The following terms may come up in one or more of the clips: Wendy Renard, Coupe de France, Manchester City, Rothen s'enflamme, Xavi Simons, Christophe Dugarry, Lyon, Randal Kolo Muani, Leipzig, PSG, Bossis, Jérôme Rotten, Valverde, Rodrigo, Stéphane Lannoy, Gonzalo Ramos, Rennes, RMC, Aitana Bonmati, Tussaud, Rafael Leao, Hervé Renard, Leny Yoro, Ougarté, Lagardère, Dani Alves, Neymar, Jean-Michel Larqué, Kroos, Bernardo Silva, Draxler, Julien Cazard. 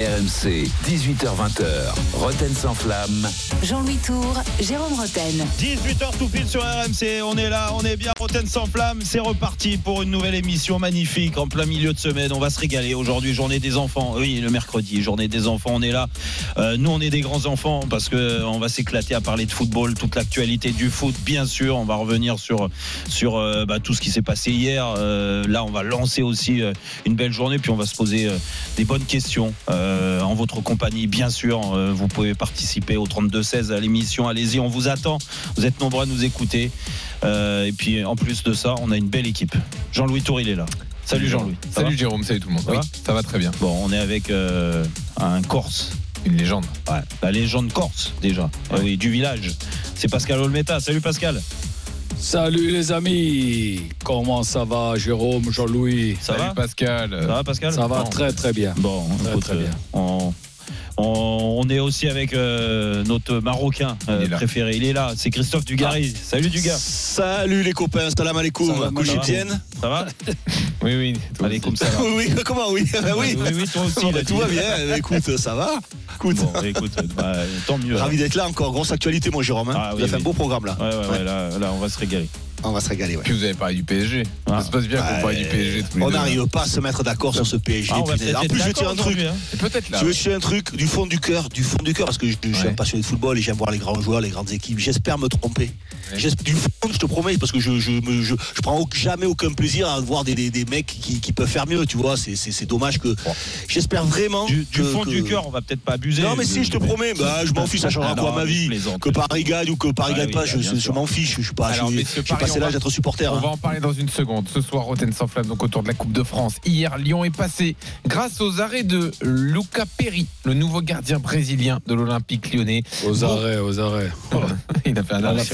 RMC, 18h-20h, Rotten sans flamme. Jean-Louis Tour, Jérôme Rotten. 18h tout pile sur RMC, on est là, on est bien, Rotten sans flamme, c'est reparti pour une nouvelle émission magnifique en plein milieu de semaine, on va se régaler. Aujourd'hui, journée des enfants, oui, le mercredi, journée des enfants, on est là. Nous, on est des grands enfants parce qu'on va s'éclater à parler de football, toute l'actualité du foot, bien sûr. On va revenir sur tout ce qui s'est passé hier. Là, on va lancer aussi une belle journée, puis on va se poser des bonnes questions. En votre compagnie, bien sûr, vous pouvez participer au 32-16 à l'émission. Allez-y, on vous attend. Vous êtes nombreux à nous écouter. Et puis, en plus de ça, on a une belle équipe. Jean-Louis Tour, il est là. Salut Jean-Louis. Salut Jérôme, salut tout le monde. Ça va ? Ça va très bien. Bon, on est avec un Corse. Une légende. Ouais, la légende corse, déjà. Ouais. Oui, du village. C'est Pascal Olmeta. Salut Pascal. Salut les amis, comment ça va Jérôme, Jean-Louis? Ça va Pascal? Ça va très très bien. Bon, très bien. On est aussi avec notre Marocain préféré, il est là, c'est Christophe Dugarry. Ah. Salut Dugar. Salut les copains, salam alaikum, couchitienne. Ça va? Oui, tout alaikum, ça va. Oui, comment oui? Oui, toi aussi. Tout va bien, écoute, ça va. Écoute, tant mieux. Ravi d'être là encore, grosse actualité mon Jérôme, vous avez fait un beau programme là. Ouais. Là on va se régaler. Ouais. Puis vous avez parlé du PSG. Ça se passe bien qu'on parle du PSG. On n'arrive pas à se mettre d'accord sur ce PSG. En plus, je vais te dire un truc. Je vais te dire un truc du fond du cœur. Parce que je suis un passionné de football et j'aime voir les grands joueurs, les grandes équipes. J'espère me tromper. Du fond, je te promets, parce que je prends jamais aucun plaisir à voir des mecs qui peuvent faire mieux. Tu vois, c'est dommage que. J'espère vraiment. Du fond du cœur, on va peut-être pas abuser. Non, mais si, je te promets, je m'en fiche, ça changera quoi ma vie. Que Paris gagne ou que Paris gagne pas, je m'en fiche. Je suis pas. C'est l'âge d'être supporter. On va en parler dans une seconde. Ce soir, Rotten sans flamme, donc autour de la Coupe de France. Hier, Lyon est passé grâce aux arrêts de Luca Perri, le nouveau gardien brésilien de l'Olympique lyonnais. Aux arrêts. Il a fait un arrêt.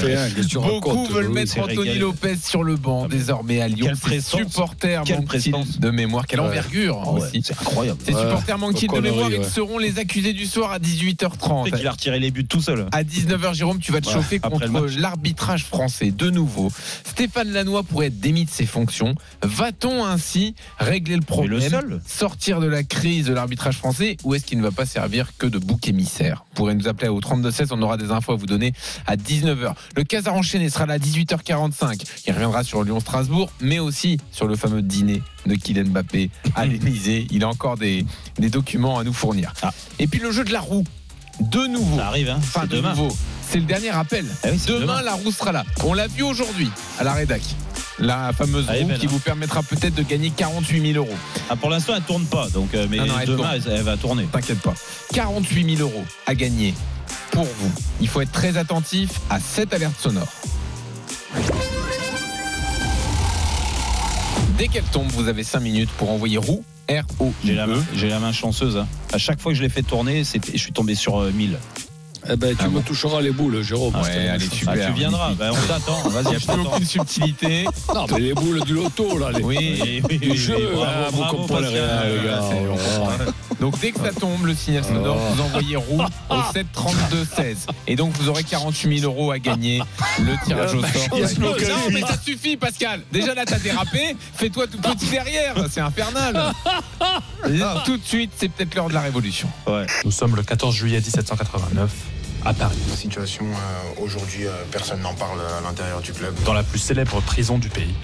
Beaucoup veulent mettre Anthony Lopez sur le banc désormais à Lyon. Ses supporters manquent-ils de mémoire. Quelle envergure aussi. C'est incroyable. Ses supporters manquent-ils de mémoire. Ils seront les accusés du soir à 18h30. Il a retiré les buts tout seul. À 19h, Jérôme, tu vas te chauffer contre l'arbitrage français de nouveau. Stéphane Lannoy pourrait être démis de ses fonctions. Va-t-on ainsi régler le problème, sortir de la crise de l'arbitrage français, ou est-ce qu'il ne va pas servir que de bouc émissaire? Vous pourrez nous appeler au 32-16, on aura des infos à vous donner à 19h. Le Casar enchaîné sera là à 18h45. Il reviendra sur Lyon-Strasbourg, mais aussi sur le fameux dîner de Kylian Mbappé à l'Élysée. Il a encore des documents à nous fournir. Et puis le jeu de la roue, de nouveau. Ça arrive, nouveau. C'est le dernier appel. Demain, la roue sera là. On l'a vu aujourd'hui à la rédac. La fameuse roue qui vous permettra peut-être de gagner 48 000 €. Pour l'instant, elle ne tourne pas. Demain, elle va tourner. T'inquiète pas. 48 000 € à gagner pour vous. Il faut être très attentif à cette alerte sonore. Dès qu'elle tombe, vous avez 5 minutes pour envoyer roue. R-O-U-E. J'ai la main chanceuse. Hein. À chaque fois que je l'ai fait tourner, je suis tombé sur 1000. Tu me toucheras les boules, Jérôme. Allez, super. Tu viendras, on t'attend. Vas-y, il n'y a aucune subtilité. Non, mais les boules du loto, là. Oui. Vous comprenez rien, les gars. Donc, dès que ça tombe, le signal sonore, vous envoyez roue au 732-16. Et donc, vous aurez 48 000 € à gagner. Le tirage au sort. Non, mais ça suffit, Pascal. Déjà, là, t'as dérapé. Fais-toi tout petit derrière. C'est infernal. Là, tout de suite, c'est peut-être l'heure de la révolution. Nous sommes le 14 juillet 1789. À Paris. La situation aujourd'hui, personne n'en parle à l'intérieur du club. Dans la plus célèbre prison du pays,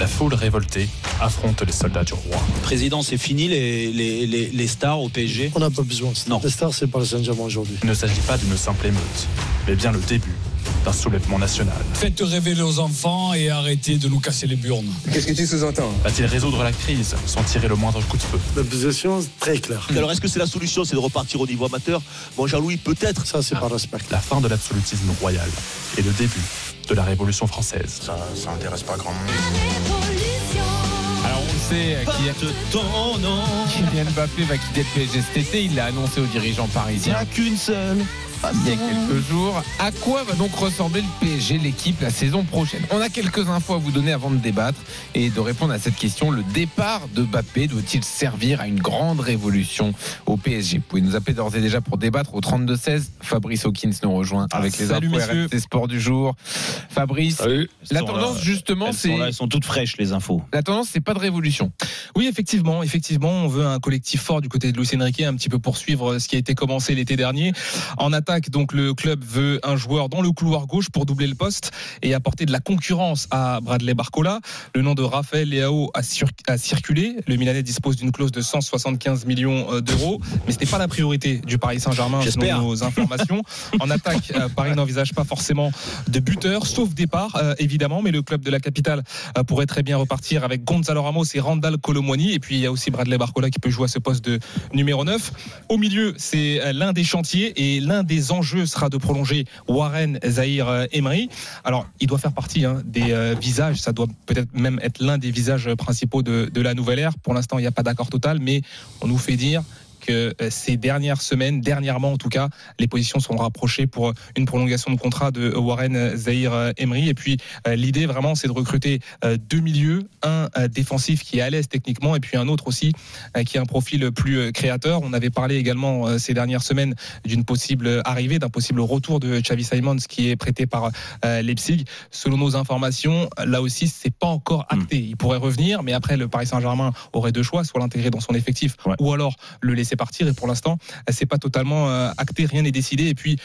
la foule révoltée affronte les soldats du roi. Président, c'est fini les stars au PSG. On n'a pas besoin de stars. Les stars, c'est pas le Saint-Germain aujourd'hui. Il ne s'agit pas d'une simple émeute, mais bien le début d'un soulèvement national. Faites révéler aux enfants et arrêtez de nous casser les burnes. Qu'est-ce que tu sous-entends ? Va-t-il résoudre la crise sans tirer le moindre coup de feu ? La position est très claire. Alors est-ce que c'est la solution, c'est de repartir au niveau amateur ? Bon, Jean-Louis, peut-être. Ça, c'est par respect. La fin de l'absolutisme royal et le début de la Révolution française. Ça intéresse pas grand monde. Alors, sait qui Kylian Mbappé va quitter le PSG cet été. Il l'a annoncé aux dirigeants parisiens. Il n'y a qu'une seule. Il y a quelques jours. À quoi va donc ressembler le PSG, l'équipe, la saison prochaine? On a quelques infos à vous donner avant de débattre et de répondre à cette question. Le départ de Mbappé doit-il servir à une grande révolution au PSG? Vous pouvez nous appeler d'ores et déjà pour débattre au 32-16. Fabrice Hawkins nous rejoint avec les infos RMC Sport du jour. Fabrice, salut. La tendance justement, elles sont toutes fraîches les infos. La tendance, c'est pas de révolution. Oui, effectivement, on veut un collectif fort du côté de Luis Enrique, un petit peu poursuivre ce qui a été commencé l'été dernier. En attaque, donc le club veut un joueur dans le couloir gauche pour doubler le poste et apporter de la concurrence à Bradley Barcola. Le nom de Rafael Leao a circulé. Le Milanais dispose d'une clause de 175 millions d'euros, mais c'était pas la priorité du Paris Saint-Germain, selon nos informations. En attaque, Paris n'envisage pas forcément de buteur, sauf départ évidemment, mais le club de la capitale pourrait très bien repartir avec Gonzalo Ramos et Randal Kolo Muani, et puis il y a aussi Bradley Barcola qui peut jouer à ce poste de numéro 9. Au milieu, c'est l'un des chantiers et l'un des enjeux sera de prolonger Warren Zaïre-Emery. Alors, il doit faire partie des visages, ça doit peut-être même être l'un des visages principaux de la nouvelle ère. Pour l'instant, il n'y a pas d'accord total, mais on nous fait dire que ces dernières semaines, dernièrement en tout cas, les positions sont rapprochées pour une prolongation de contrat de Warren Zaïre-Emery. Et puis l'idée vraiment, c'est de recruter deux milieux, un défensif qui est à l'aise techniquement et puis un autre aussi qui a un profil plus créateur. On avait parlé également ces dernières semaines d'une possible arrivée, d'un possible retour de Xavi Simons qui est prêté par Leipzig. Selon nos informations, là aussi, c'est pas encore acté. Il pourrait revenir, mais après le Paris Saint-Germain aurait deux choix, soit l'intégrer dans son effectif ou alors le laisser partir, et pour l'instant c'est pas totalement acté, rien n'est décidé. Et puis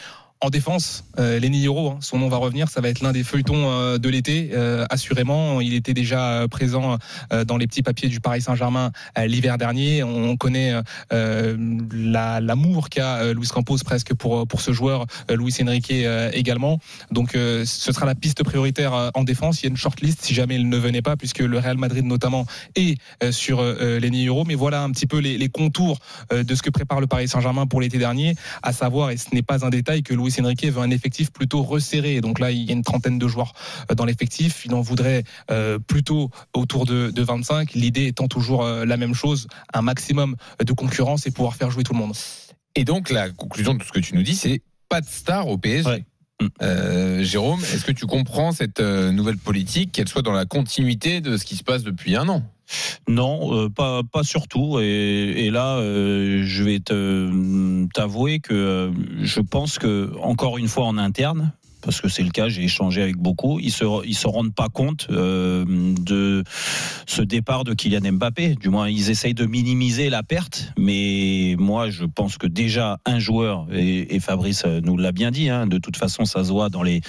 en défense, Leny Yoro, son nom va revenir, ça va être l'un des feuilletons de l'été, assurément. Il était déjà présent dans les petits papiers du Paris Saint-Germain l'hiver dernier. On connaît l'amour qu'a Luis Campos presque pour ce joueur, Luis Enrique également. Donc ce sera la piste prioritaire en défense. Il y a une shortlist si jamais il ne venait pas, puisque le Real Madrid notamment est sur Leny Yoro. Mais voilà un petit peu les contours de ce que prépare le Paris Saint-Germain pour l'été dernier, à savoir, et ce n'est pas un détail, que Luis Enrique veut un effectif plutôt resserré. Donc là, il y a une trentaine de joueurs dans l'effectif. Il en voudrait plutôt autour de 25. L'idée étant toujours la même chose, un maximum de concurrence et pouvoir faire jouer tout le monde. Et donc, la conclusion de tout ce que tu nous dis, c'est pas de star au PSG. Ouais. Jérôme, est-ce que tu comprends cette nouvelle politique, qu'elle soit dans la continuité de ce qui se passe depuis un an ? Non, pas surtout. Et là, je vais t'avouer que je pense que, encore une fois en interne, parce que c'est le cas, j'ai échangé avec beaucoup, ils se rendent pas compte de ce départ de Kylian Mbappé. Du moins, ils essayent de minimiser la perte, mais moi, je pense que déjà un joueur, et Fabrice nous l'a bien dit, de toute façon, ça se voit dans les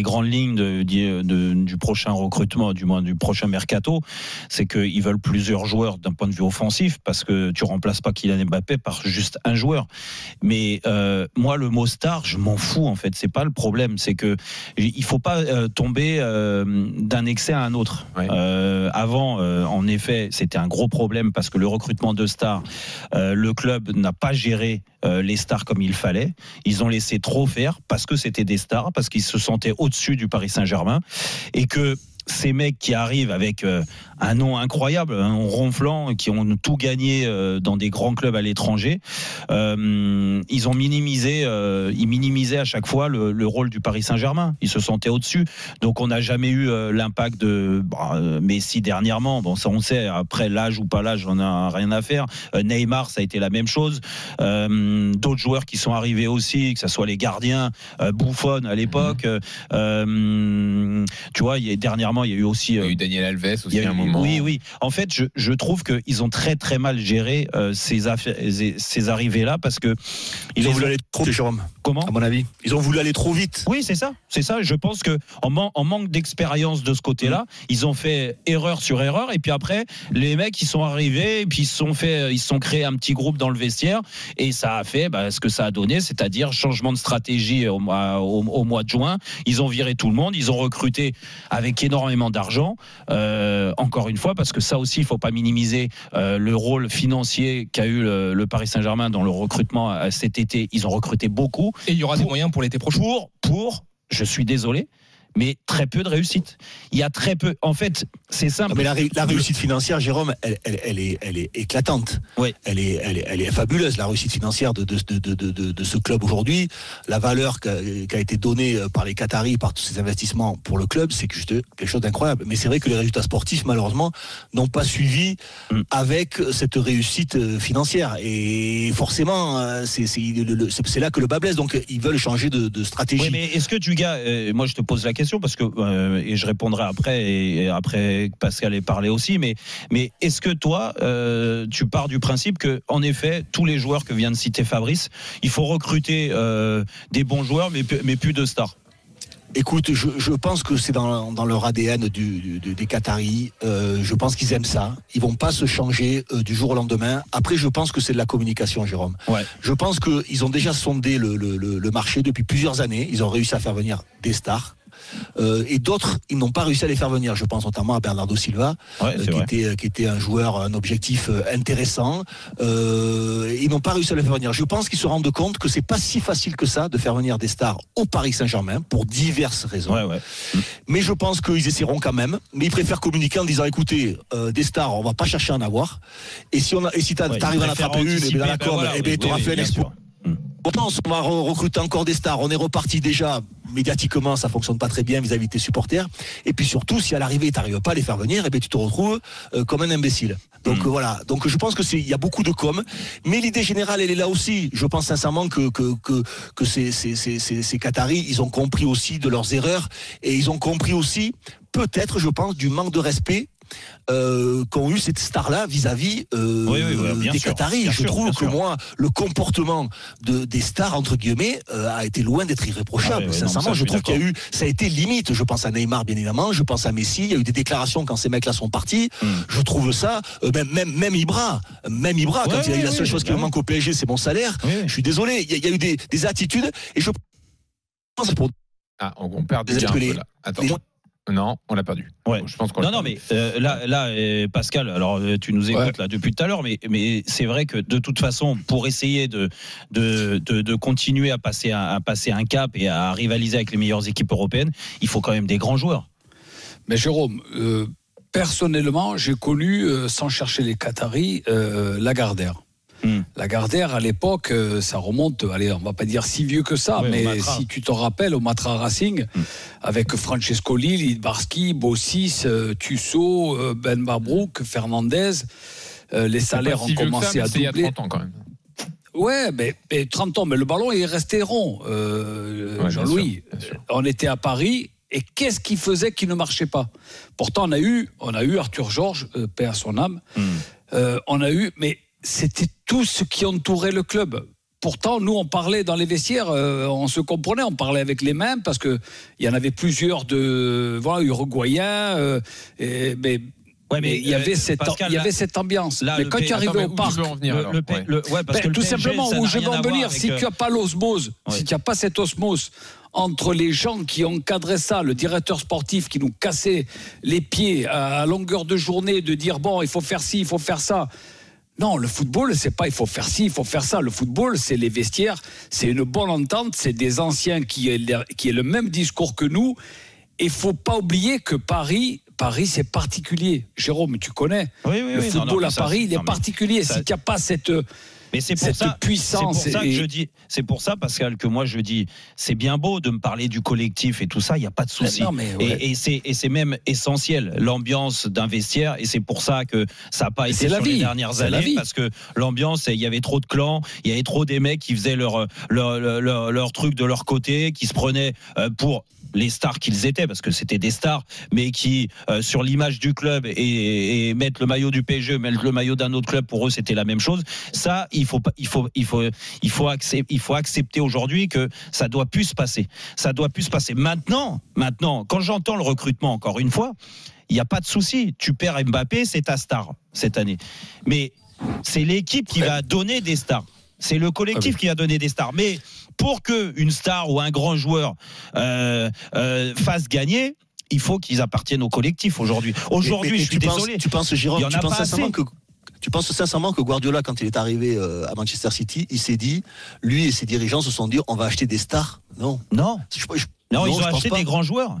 grandes lignes du prochain recrutement, du moins du prochain mercato, c'est qu'ils veulent plusieurs joueurs d'un point de vue offensif, parce que tu remplaces pas Kylian Mbappé par juste un joueur. Mais moi, le mot star, je m'en fous, en fait, c'est pas le problème, c'est que il faut pas tomber d'un excès à un autre. Oui. Avant, en effet, c'était un gros problème parce que le recrutement de stars, le club n'a pas géré les stars comme il fallait. Ils ont laissé trop faire parce que c'était des stars, parce qu'ils se sentaient au-dessus du Paris Saint-Germain, et que ces mecs qui arrivent avec un nom incroyable, en ronflant, qui ont tout gagné dans des grands clubs à l'étranger, ils ont minimisaient à chaque fois le rôle du Paris Saint-Germain. Ils se sentaient au-dessus. Donc on n'a jamais eu l'impact de Messi dernièrement. Bon, ça on sait, après l'âge ou pas l'âge, on n'a rien à faire. Neymar, ça a été la même chose. D'autres joueurs qui sont arrivés aussi, que ce soit les gardiens, Buffon à l'époque. Tu vois, dernièrement, il y a eu aussi... il y a eu Daniel Alves aussi à un moment. Oui. En fait, je trouve qu'ils ont très très mal géré ces arrivées-là, parce que... Ils ont voulu aller trop vite, Jérôme. Comment ? À mon avis. Ils ont voulu aller trop vite. Oui, c'est ça. C'est ça. Je pense qu'en manque d'expérience de ce côté-là, ils ont fait erreur sur erreur, et puis après, les mecs, ils sont arrivés, et puis ils se sont créés un petit groupe dans le vestiaire, et ça a fait ce que ça a donné, c'est-à-dire changement de stratégie au mois de juin. Ils ont viré tout le monde, ils ont recruté avec énormément d'argent, encore une fois, parce que ça aussi, il ne faut pas minimiser le rôle financier qu'a eu le Paris Saint-Germain dans le recrutement cet été. Ils ont recruté beaucoup. Et il y aura des moyens pour l'été prochain. Je suis désolé, mais très peu de réussite. Il y a très peu. En fait, c'est simple. Non, mais la réussite financière, Jérôme, elle est éclatante. Oui. Elle est fabuleuse, la réussite financière de ce club aujourd'hui. La valeur qu'a été donnée par les Qataris, par tous ces investissements pour le club, c'est juste quelque chose d'incroyable. Mais c'est vrai que les résultats sportifs, malheureusement, n'ont pas suivi avec cette réussite financière. Et forcément, c'est là que le bas blesse. Donc, ils veulent changer de stratégie. Oui, mais est-ce que tu gars, moi je te pose la question parce que et je répondrai après et après Pascal ait parlé aussi, mais est-ce que toi tu pars du principe que en effet tous les joueurs que vient de citer Fabrice, il faut recruter des bons joueurs mais plus de stars? Écoute, je pense que c'est dans leur ADN des Qataris. Je pense qu'ils aiment ça. Ils vont pas se changer du jour au lendemain. Après, je pense que c'est de la communication, Jérôme. Ouais. Je pense qu'ils ont déjà sondé le marché depuis plusieurs années. Ils ont réussi à faire venir des stars. Et d'autres, ils n'ont pas réussi à les faire venir. Je pense notamment à Bernardo Silva, ouais, qui était un joueur, un objectif intéressant. Ils n'ont pas réussi à les faire venir. Je pense qu'ils se rendent compte que c'est pas si facile que ça de faire venir des stars au Paris Saint-Germain pour diverses raisons. Ouais. Mais je pense qu'ils essaieront quand même. Mais ils préfèrent communiquer en disant écoutez, des stars, on va pas chercher à en avoir. Et si t'arrives à en attraper une, dans la com, t'auras fait un exploit. On pense qu'on va recruter encore des stars. On est reparti déjà médiatiquement, ça fonctionne pas très bien vis-à-vis de tes supporters. Et puis surtout, si à l'arrivée t'arrives pas à les faire venir, et bien tu te retrouves comme un imbécile. Donc voilà. Donc je pense que il y a beaucoup de com. Mais l'idée générale, elle est là aussi. Je pense sincèrement que ces Qataris, ils ont compris aussi de leurs erreurs et ils ont compris aussi, peut-être, je pense, du manque de respect qu'ont eu cette star-là vis-à-vis des Qataris. Je trouve que moi, le comportement des stars entre guillemets a été loin d'être irréprochable. Sincèrement, je trouve qu'il y a eu, ça a été limite. Je pense à Neymar, bien évidemment. Je pense à Messi. Il y a eu des déclarations quand ces mecs-là sont partis. Je trouve ça même Ibra, quand il y a eu la seule chose qui me manque au PSG, c'est mon salaire. Je suis désolé. Il y a eu des attitudes et je pense pour on perd déjà un peu là. Attends. Non, on l'a perdu. Ouais. Je pense qu'on l'a perdu. Mais Pascal, alors tu nous écoutes là depuis tout à l'heure, mais c'est vrai que de toute façon, pour essayer de continuer à passer un cap et à rivaliser avec les meilleures équipes européennes, il faut quand même des grands joueurs. Mais Jérôme, personnellement, j'ai connu, sans chercher les Qataris, Lagardère. Lagardère à l'époque, ça remonte, allez, on va pas dire si vieux que ça, mais si tu te rappelles au Matra Racing avec Francescoli, Lidbarski, Bossis, Tussaud, Ben Mabrouk, Fernandez, les salaires ont commencé à doubler. Il y a 30 ans quand même. Ouais, mais 30 ans, mais le ballon il est resté rond. Jean-Louis, bien sûr. On était à Paris. Et qu'est-ce qui faisait qu'il ne marchait pas? Pourtant, on a eu Arthur Georges, paix à son âme. On a eu, mais c'était tout ce qui entourait le club. Pourtant, nous, on parlait dans les vestiaires, on se comprenait, on parlait avec les mains, parce qu'il y en avait plusieurs uruguayens, mais il y avait cette ambiance. Là, mais quand tu arrivais au parc, tout simplement, où je veux en venir, si tu n'as pas l'osmose, si tu n'as pas cette osmose entre les gens qui encadraient ça, le directeur sportif qui nous cassait les pieds à longueur de journée, de dire, bon, il faut faire ci, il faut faire ça. Non, le football, c'est pas il faut faire ci, il faut faire ça. Le football, c'est les vestiaires, c'est une bonne entente, c'est des anciens qui aient le même discours que nous. Et faut pas oublier que Paris, c'est particulier. Jérôme, tu connais football à Paris, il est particulier. Si tu n'as pas cette... Mais c'est pour ça, puissance, c'est pour ça que je dis, c'est pour ça, Pascal, que moi je dis, c'est bien beau de me parler du collectif et tout ça, il n'y a pas de souci. Et c'est même essentiel, l'ambiance d'un vestiaire, et c'est pour ça que ça n'a pas été sur les dernières années, parce que l'ambiance, il y avait trop de clans, il y avait trop des mecs qui faisaient leur truc de leur côté, qui se prenaient pour les stars qu'ils étaient, parce que c'était des stars, mais qui, sur l'image du club et mettre le maillot du PSG, mettre le maillot d'un autre club, pour eux, c'était la même chose. Ça, il faut accepter aujourd'hui que ça doit plus se passer. Ça doit plus se passer. Maintenant, quand j'entends le recrutement, encore une fois, il n'y a pas de souci. Tu perds Mbappé, c'est ta star cette année. Mais c'est l'équipe qui va donner des stars. C'est le collectif qui va donner des stars. Mais pour qu'une star ou un grand joueur fasse gagner, il faut qu'ils appartiennent au collectif aujourd'hui. Je suis désolé. Tu penses, Jérôme, tu penses sincèrement que Guardiola, quand il est arrivé à Manchester City, il s'est dit, lui et ses dirigeants se sont dit, on va acheter des stars? Non. Non, ils ont acheté des grands joueurs.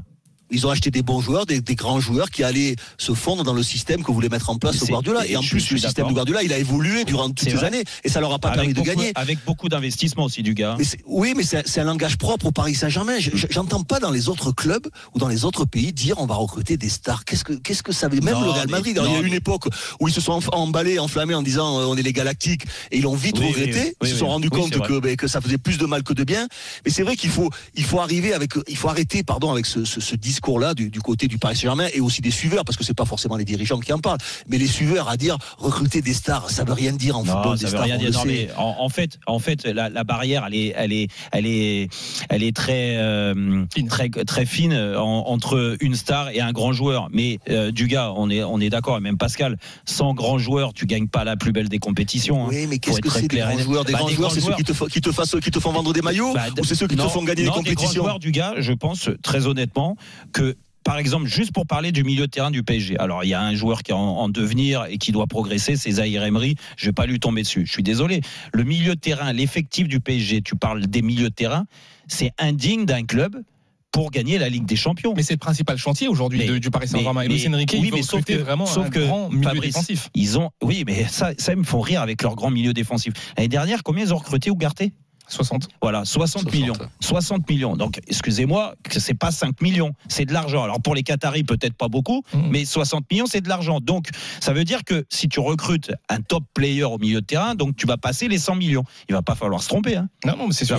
ils ont acheté des bons joueurs, des grands joueurs qui allaient se fondre dans le système que voulait mettre en place Guardiola. Et en plus, le système de Guardiola, il a évolué durant toutes ces années et ça leur a pas permis de gagner. Avec beaucoup d'investissement aussi du gars. Mais c'est un langage propre au Paris Saint-Germain. J'entends pas dans les autres clubs ou dans les autres pays dire on va recruter des stars. Qu'est-ce que ça veut dire ? Même le Real Madrid. Il y a eu une époque où ils se sont emballés, enflammés en disant on est les Galactiques et ils l'ont vite regretté. Ils se sont rendus compte que ça faisait plus de mal que de bien. Mais c'est vrai qu'il faut arriver avec ce discours-là du côté du Paris Saint-Germain et aussi des suiveurs, parce que c'est pas forcément les dirigeants qui en parlent, mais les suiveurs à dire recruter des stars, ça veut rien dire en football. Ça veut rien dire. En fait, la barrière, elle est très fine entre une star et un grand joueur. Mais Dugas, on est d'accord, et même Pascal, sans grand joueur, tu gagnes pas la plus belle des compétitions. Oui, mais qu'est-ce que c'est des grands joueurs ? Des grands joueurs, c'est ceux qui te font vendre des maillots, ou c'est ceux qui te font gagner des compétitions ? Des grands joueurs, Dugas, je pense très honnêtement que. Par exemple, juste pour parler du milieu de terrain du PSG. Alors, il y a un joueur qui est en devenir et qui doit progresser, c'est Zaïre-Emery. Je vais pas lui tomber dessus. Je suis désolé. Le milieu de terrain, l'effectif du PSG, tu parles des milieux de terrain, c'est indigne d'un club pour gagner la Ligue des Champions. Mais c'est le principal chantier aujourd'hui du Paris Saint-Germain. Et Luis Enrique, ils ont recruté vraiment un grand milieu défensif. Oui, mais ça, ils me font rire avec leur grand milieu défensif. L'année dernière, combien ils ont recruté Ougarté ? 60. Voilà, 60 millions. 60 millions. Donc, excusez-moi, c'est pas 5 millions, c'est de l'argent. Alors, pour les Qataris, peut-être pas beaucoup, mais 60 millions, c'est de l'argent. Donc, ça veut dire que si tu recrutes un top player au milieu de terrain, donc tu vas passer les 100 millions. Il va pas falloir se tromper. Non, mais c'est sûr.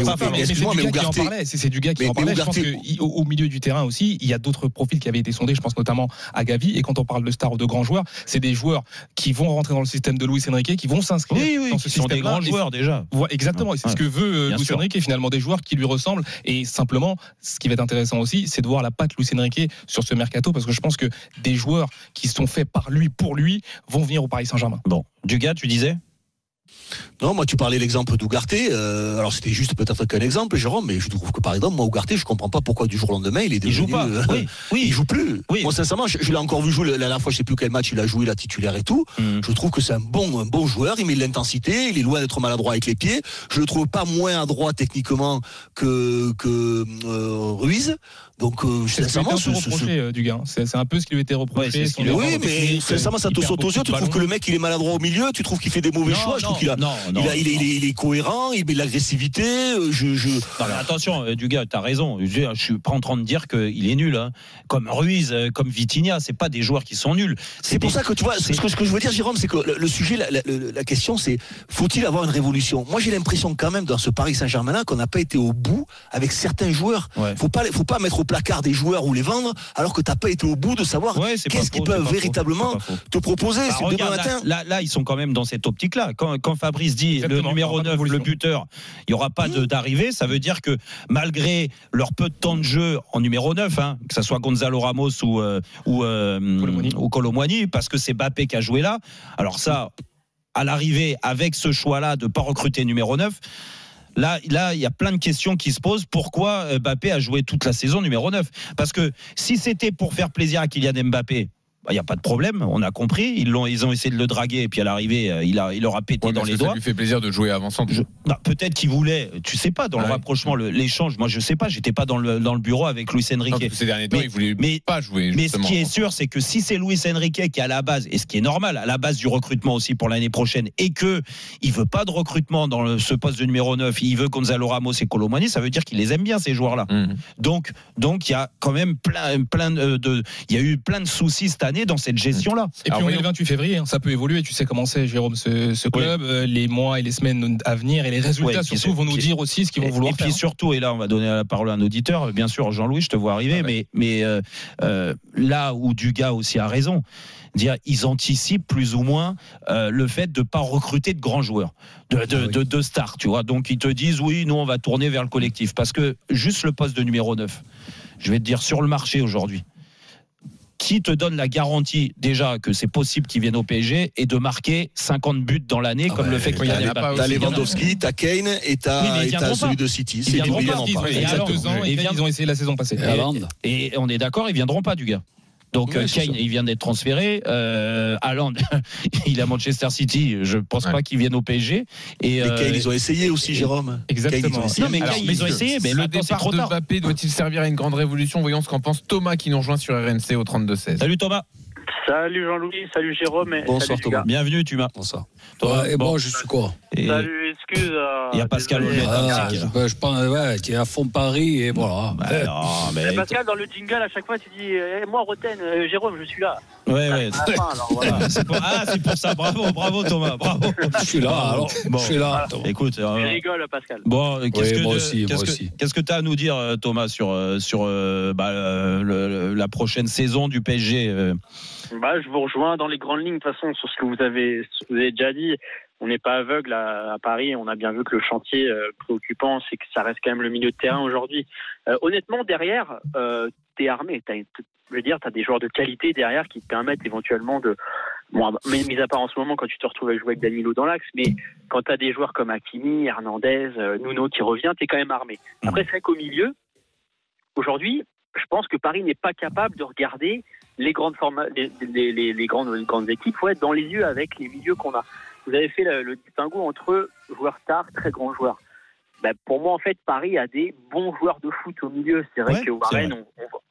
C'est du gars qui en parlait. Je pense qu'au milieu du terrain aussi, il y a d'autres profils qui avaient été sondés. Je pense notamment à Gavi. Et quand on parle de stars ou de grands joueurs, c'est des joueurs qui vont rentrer dans le système de Luis Enrique, qui vont s'inscrire dans ce système. Ils sont des grands joueurs déjà. Exactement. C'est ce que veut Luis Enrique, finalement des joueurs qui lui ressemblent. Et simplement, ce qui va être intéressant aussi, c'est de voir la patte Luis Enrique sur ce mercato, parce que je pense que des joueurs qui sont faits par lui, pour lui, vont venir au Paris Saint-Germain. Bon, Dugas, tu disais ? Non, moi tu parlais l'exemple d'Ougarté. Alors c'était juste peut-être qu'un exemple, Jérôme, mais je trouve que par exemple, moi Ougarté, je comprends pas pourquoi du jour au lendemain il est devenu. Il joue pas. Il joue plus. Moi sincèrement, je l'ai encore vu jouer la dernière fois, je sais plus quel match il a joué, la titulaire et tout. Je trouve que c'est un bon joueur. Il met de l'intensité. Il est loin d'être maladroit avec les pieds. Je le trouve pas moins adroit techniquement que Ruiz. Donc sincèrement, c'est un peu ce qui lui était reproché. Oui, mais sincèrement, ça te saute aux yeux. Tu trouves que le mec il est maladroit au milieu. Tu trouves qu'il fait des mauvais choix. Il est cohérent, il met de l'agressivité. Attention, Dugas, t'as raison. Je suis pas en train de dire qu'il est nul. Comme Ruiz, comme Vitinha, c'est pas des joueurs qui sont nuls. C'est pour ça que tu vois. Ce que je veux dire, Jérôme, c'est que le sujet, la question, c'est faut-il avoir une révolution ? Moi, j'ai l'impression quand même dans ce Paris Saint-Germain qu'on n'a pas été au bout avec certains joueurs. Faut pas mettre au placard des joueurs ou les vendre alors que t'as pas été au bout de savoir qu'est-ce qu'ils peuvent véritablement te proposer. C'est demain matin. Là, ils sont quand même dans cette optique-là. Quand Fabrice dit le numéro 9, le buteur, il n'y aura pas d'arrivée, ça veut dire que malgré leur peu de temps de jeu en numéro 9, que ce soit Gonzalo Ramos ou Kolo Muani, parce que c'est Mbappé qui a joué là, alors ça, à l'arrivée, avec ce choix-là de ne pas recruter numéro 9, Là, il y a plein de questions qui se posent. Pourquoi Mbappé a joué toute la saison numéro 9 ? Parce que si c'était pour faire plaisir à Kylian Mbappé, il n'y a pas de problème, on a compris. Ils ont essayé de le draguer et puis à l'arrivée, il aura pété dans les doigts. Ça lui fait plaisir de jouer avant centre. Peut-être qu'il voulait, tu sais pas, dans le rapprochement, l'échange. Moi, je sais pas, j'étais pas dans le bureau avec Luis Enrique. Non, ces derniers temps, il voulait pas jouer. Mais ce qui est sûr, c'est que si c'est Luis Enrique qui est à la base, et ce qui est normal, à la base du recrutement aussi pour l'année prochaine, et que il veut pas de recrutement dans ce poste de numéro 9, il veut Gonzalo Ramos et Kolo Muani, ça veut dire qu'il les aime bien ces joueurs-là. Donc, il y a quand même plein de soucis cette année dans cette gestion-là. Et puis on est le 28 février, ça peut évoluer, tu sais comment c'est, Jérôme, ce club, les mois et les semaines à venir et les résultats surtout vont nous dire aussi ce qu'ils vont vouloir faire. Et puis surtout, et là on va donner la parole à un auditeur, bien sûr, Jean-Louis, je te vois arriver, mais là où Dugas aussi a raison, dire ils anticipent plus ou moins le fait de pas recruter de grands joueurs, de stars, tu vois. Donc ils te disent nous on va tourner vers le collectif, parce que juste le poste de numéro 9, je vais te dire sur le marché aujourd'hui, qui te donne la garantie déjà que c'est possible qu'ils viennent au PSG et de marquer 50 buts dans l'année comme le fait qu'il y a t'as Lewandowski, t'as Kane et t'as celui de City. Ils viendront pas. Ils ont essayé la saison passée. Et on est d'accord, ils viendront pas, Dugas. Donc ouais, Kane, il vient d'être transféré. Haaland, il est à Manchester City. Je pense pas qu'il vienne au PSG. Et Kane, ils ont essayé aussi, Jérôme. Exactement. Kane, ils ont essayé. Mais le départ de Mbappé doit-il servir à une grande révolution? Voyons ce qu'en pense Thomas qui nous rejoint sur RMC au 32-16. Salut Thomas. Salut Jean-Louis, salut Jérôme. Et bonsoir Thomas. Bienvenue Thomas. Bonsoir. Toi, et bon, je suis quoi? Salut, excuse. Il y a Pascal Olette. Je pense, ouais, tu es à fond Paris et voilà. Bah, non, mais Pascal, dans le jingle, à chaque fois, tu dis moi, Roten, Jérôme, je suis là. Ouais, ouais. Fin, alors, voilà. C'est pour ça. Bravo Thomas. Bravo. Je suis là. Alors, bon, je suis là. Voilà. Écoute. Je rigole, Pascal. Bon, qu'est-ce que tu as à nous dire, Thomas, sur la prochaine saison du PSG? Je vous rejoins dans les grandes lignes de toute façon sur ce que vous avez déjà dit. On n'est pas aveugle à Paris. On a bien vu que le chantier préoccupant, c'est que ça reste quand même le milieu de terrain aujourd'hui. Honnêtement, derrière, t'es armé. T'as des joueurs de qualité derrière qui te permettent éventuellement de... Bon, mis à part en ce moment quand tu te retrouves à jouer avec Danilo dans l'axe, mais quand t'as des joueurs comme Hakimi, Hernandez, Nuno qui revient, t'es quand même armé. Après, c'est vrai qu'au milieu, aujourd'hui, je pense que Paris n'est pas capable de regarder les grandes équipes dans les yeux avec les milieux qu'on a. Vous avez fait le distinguo entre joueurs stars, très grands joueurs. Ben, pour moi, en fait, Paris a des bons joueurs de foot au milieu. C'est vrai que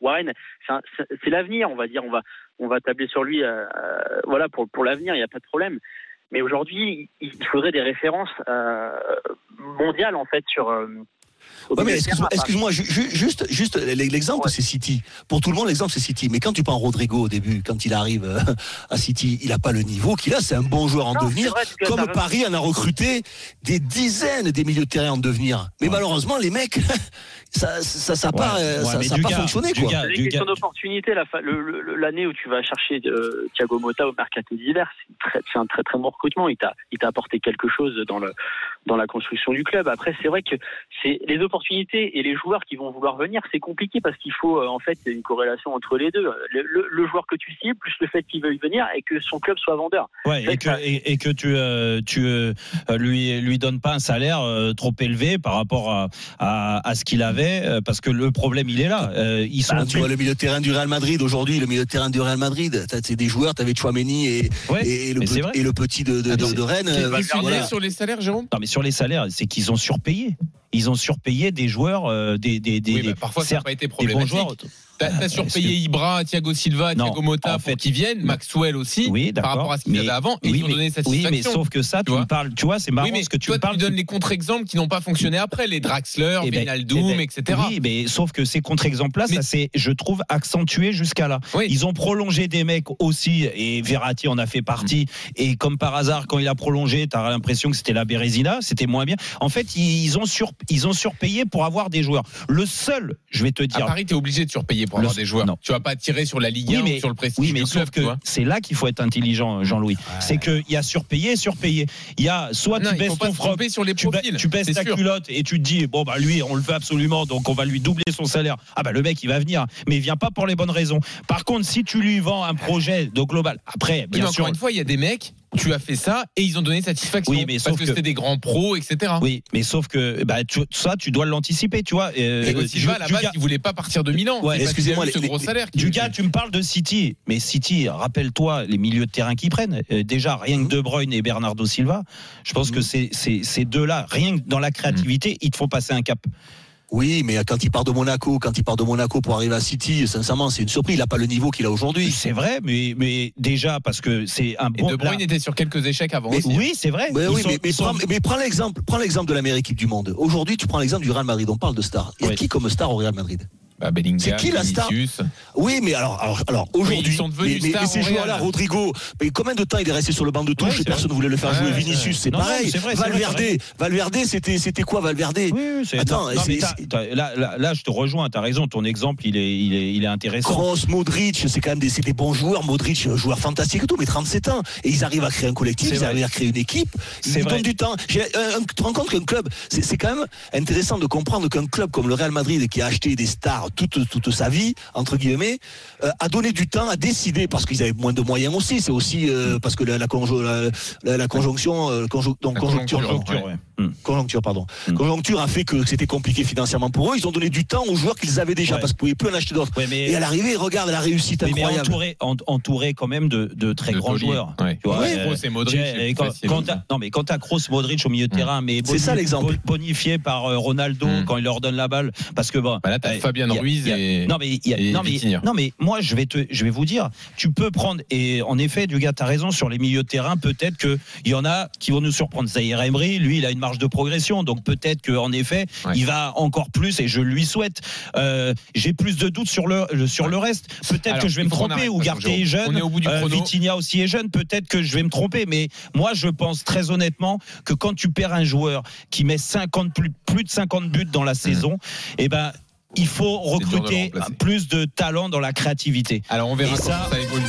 Warren, c'est l'avenir, on va dire. On va tabler sur lui pour l'avenir, il n'y a pas de problème. Mais aujourd'hui, il faudrait des références mondiales, en fait, sur... Ouais, mais excuse-moi, juste l'exemple, c'est City. Pour tout le monde, l'exemple, c'est City. Mais quand tu prends Rodrigo au début, quand il arrive à City, il n'a pas le niveau qu'il a. C'est un bon joueur en devenir. Vrai, comme Paris en a recruté des dizaines des milieux de terrain en devenir. Mais malheureusement, les mecs, ça n'a pas fonctionné. C'est une question d'opportunité. L'année où tu vas chercher Thiago Motta au mercato d'hiver, c'est un très très bon recrutement. Il t'a apporté quelque chose dans la construction du club. Après, c'est vrai que c'est les opportunités et les joueurs qui vont vouloir venir, c'est compliqué parce qu'il faut en fait une corrélation entre les deux. Le joueur que tu cibles, plus le fait qu'il veuille venir et que son club soit vendeur. Ouais, et que tu lui donnes pas un salaire trop élevé par rapport à ce qu'il avait, parce que le problème il est là. Tu vois le milieu de terrain du Real Madrid aujourd'hui, c'est des joueurs, t'avais Tchouaméni et le petit de Rennes. Sur les salaires, Jérôme ? Non mais sur les salaires, c'est qu'ils ont surpayé. Ils ont surpayé des joueurs, parfois ça n'a pas été problématique. T'as surpayé Ibra, Thiago Silva, Thiago Motta pour qu'ils viennent, Maxwell aussi, par rapport à ce qu'il y avait avant, et ils ont donné satisfaction. Oui, mais sauf que ça, tu me parles, tu vois, c'est marrant ce que tu me parles. Tu donnes les contre-exemples qui n'ont pas fonctionné après, les Draxler, Wijnaldum, etc. Oui, mais sauf que ces contre-exemples-là, ça s'est, je trouve, accentué jusqu'à là. Oui. Ils ont prolongé des mecs aussi, et Verratti en a fait partie, et comme par hasard, quand il a prolongé, t'as l'impression que c'était la Bérésina, c'était moins bien. En fait, ils ont surpayé pour avoir des joueurs. Le seul, je vais te dire. À Paris, t'es obligé de surpayer pour avoir des joueurs. Non. Tu vas pas tirer sur la Ligue 1 ou sur le prestige du club, que c'est là qu'il faut être intelligent, Jean-Louis. Ouais. C'est que il y a surpayé. Il y a soit tu baisses ton frappe, tu baisses ta culotte et tu te dis lui on le veut absolument donc on va lui doubler son salaire. Ah le mec il va venir mais il vient pas pour les bonnes raisons. Par contre si tu lui vends un projet de global après bien sûr. Encore une fois il y a des mecs. Tu as fait ça et ils ont donné satisfaction parce que c'était des grands pros, etc. Oui, mais sauf que tu dois l'anticiper, tu vois. Silva, à la base, il ne voulait pas partir de Milan. Ouais, excusez-moi, ce gros salaire. Dugas, tu me parles de City. Mais City, rappelle-toi les milieux de terrain qu'ils prennent. Déjà, rien que De Bruyne et Bernardo Silva, je pense que ces deux-là, rien que dans la créativité, ils te font passer un cap. Oui, mais quand il part de Monaco pour arriver à City, sincèrement, c'est une surprise. Il n'a pas le niveau qu'il a aujourd'hui. C'est vrai, mais déjà parce que c'est un bon. Et De Bruyne était sur quelques échecs avant. Mais oui, c'est vrai. Mais prends l'exemple de la meilleure équipe du monde. Aujourd'hui, tu prends l'exemple du Real Madrid. On parle de star. Il y a qui comme star au Real Madrid? Bellingham, c'est qui la star? Vinicius. Oui, mais alors aujourd'hui, ils sont devenus stars. Mais ces joueurs-là, Rodrigo, mais combien de temps il est resté sur le banc de touche et personne ne voulait le faire jouer? Vinicius, c'est pareil. Valverde, c'était quoi Valverde? Là, je te rejoins. T'as raison. Ton exemple, il est intéressant. Kroos, Modric, c'est quand même des bons joueurs. Modric, joueur fantastique et tout, mais 37 ans et ils arrivent à créer un collectif, ils arrivent à créer une équipe. Ils prennent du temps. Tu te rends compte qu'un club, c'est quand même intéressant de comprendre qu'un club comme le Real Madrid qui a acheté des stars toute sa vie entre guillemets a donné du temps à décider parce qu'ils avaient moins de moyens aussi, c'est aussi parce que la conjonction, donc conjoncture. Conjoncture a fait que c'était compliqué financièrement pour eux. Ils ont donné du temps aux joueurs qu'ils avaient déjà parce qu'ils ne pouvaient plus en acheter d'autres. Et à l'arrivée, regarde la réussite incroyable. Mais entouré quand même de très grands joueurs. Kroos et Modric. Quand tu as Kroos, Modric au milieu de terrain, mais c'est ça l'exemple. Bonifié par Ronaldo quand il leur donne la balle, parce que bon. Là, tu as Fabien Ruiz et Vitinha. Non mais moi, je vais vous dire, tu peux prendre, et en effet, Dugas, tu as raison sur les milieux de terrain. Peut-être que il y en a qui vont nous surprendre. Zaïre-Emery, lui, il a une marge de progression, donc peut-être qu'en effet il va encore plus, et je lui souhaite. J'ai plus de doutes sur le reste. Peut-être que je vais me tromper, ou Garté est jeune, Vitinha aussi est jeune, peut-être que je vais me tromper, mais moi je pense très honnêtement que quand tu perds un joueur qui met 50 plus de 50 buts dans la saison, et ben il faut recruter plus de talent dans la créativité. Alors on verra comment ça évolue.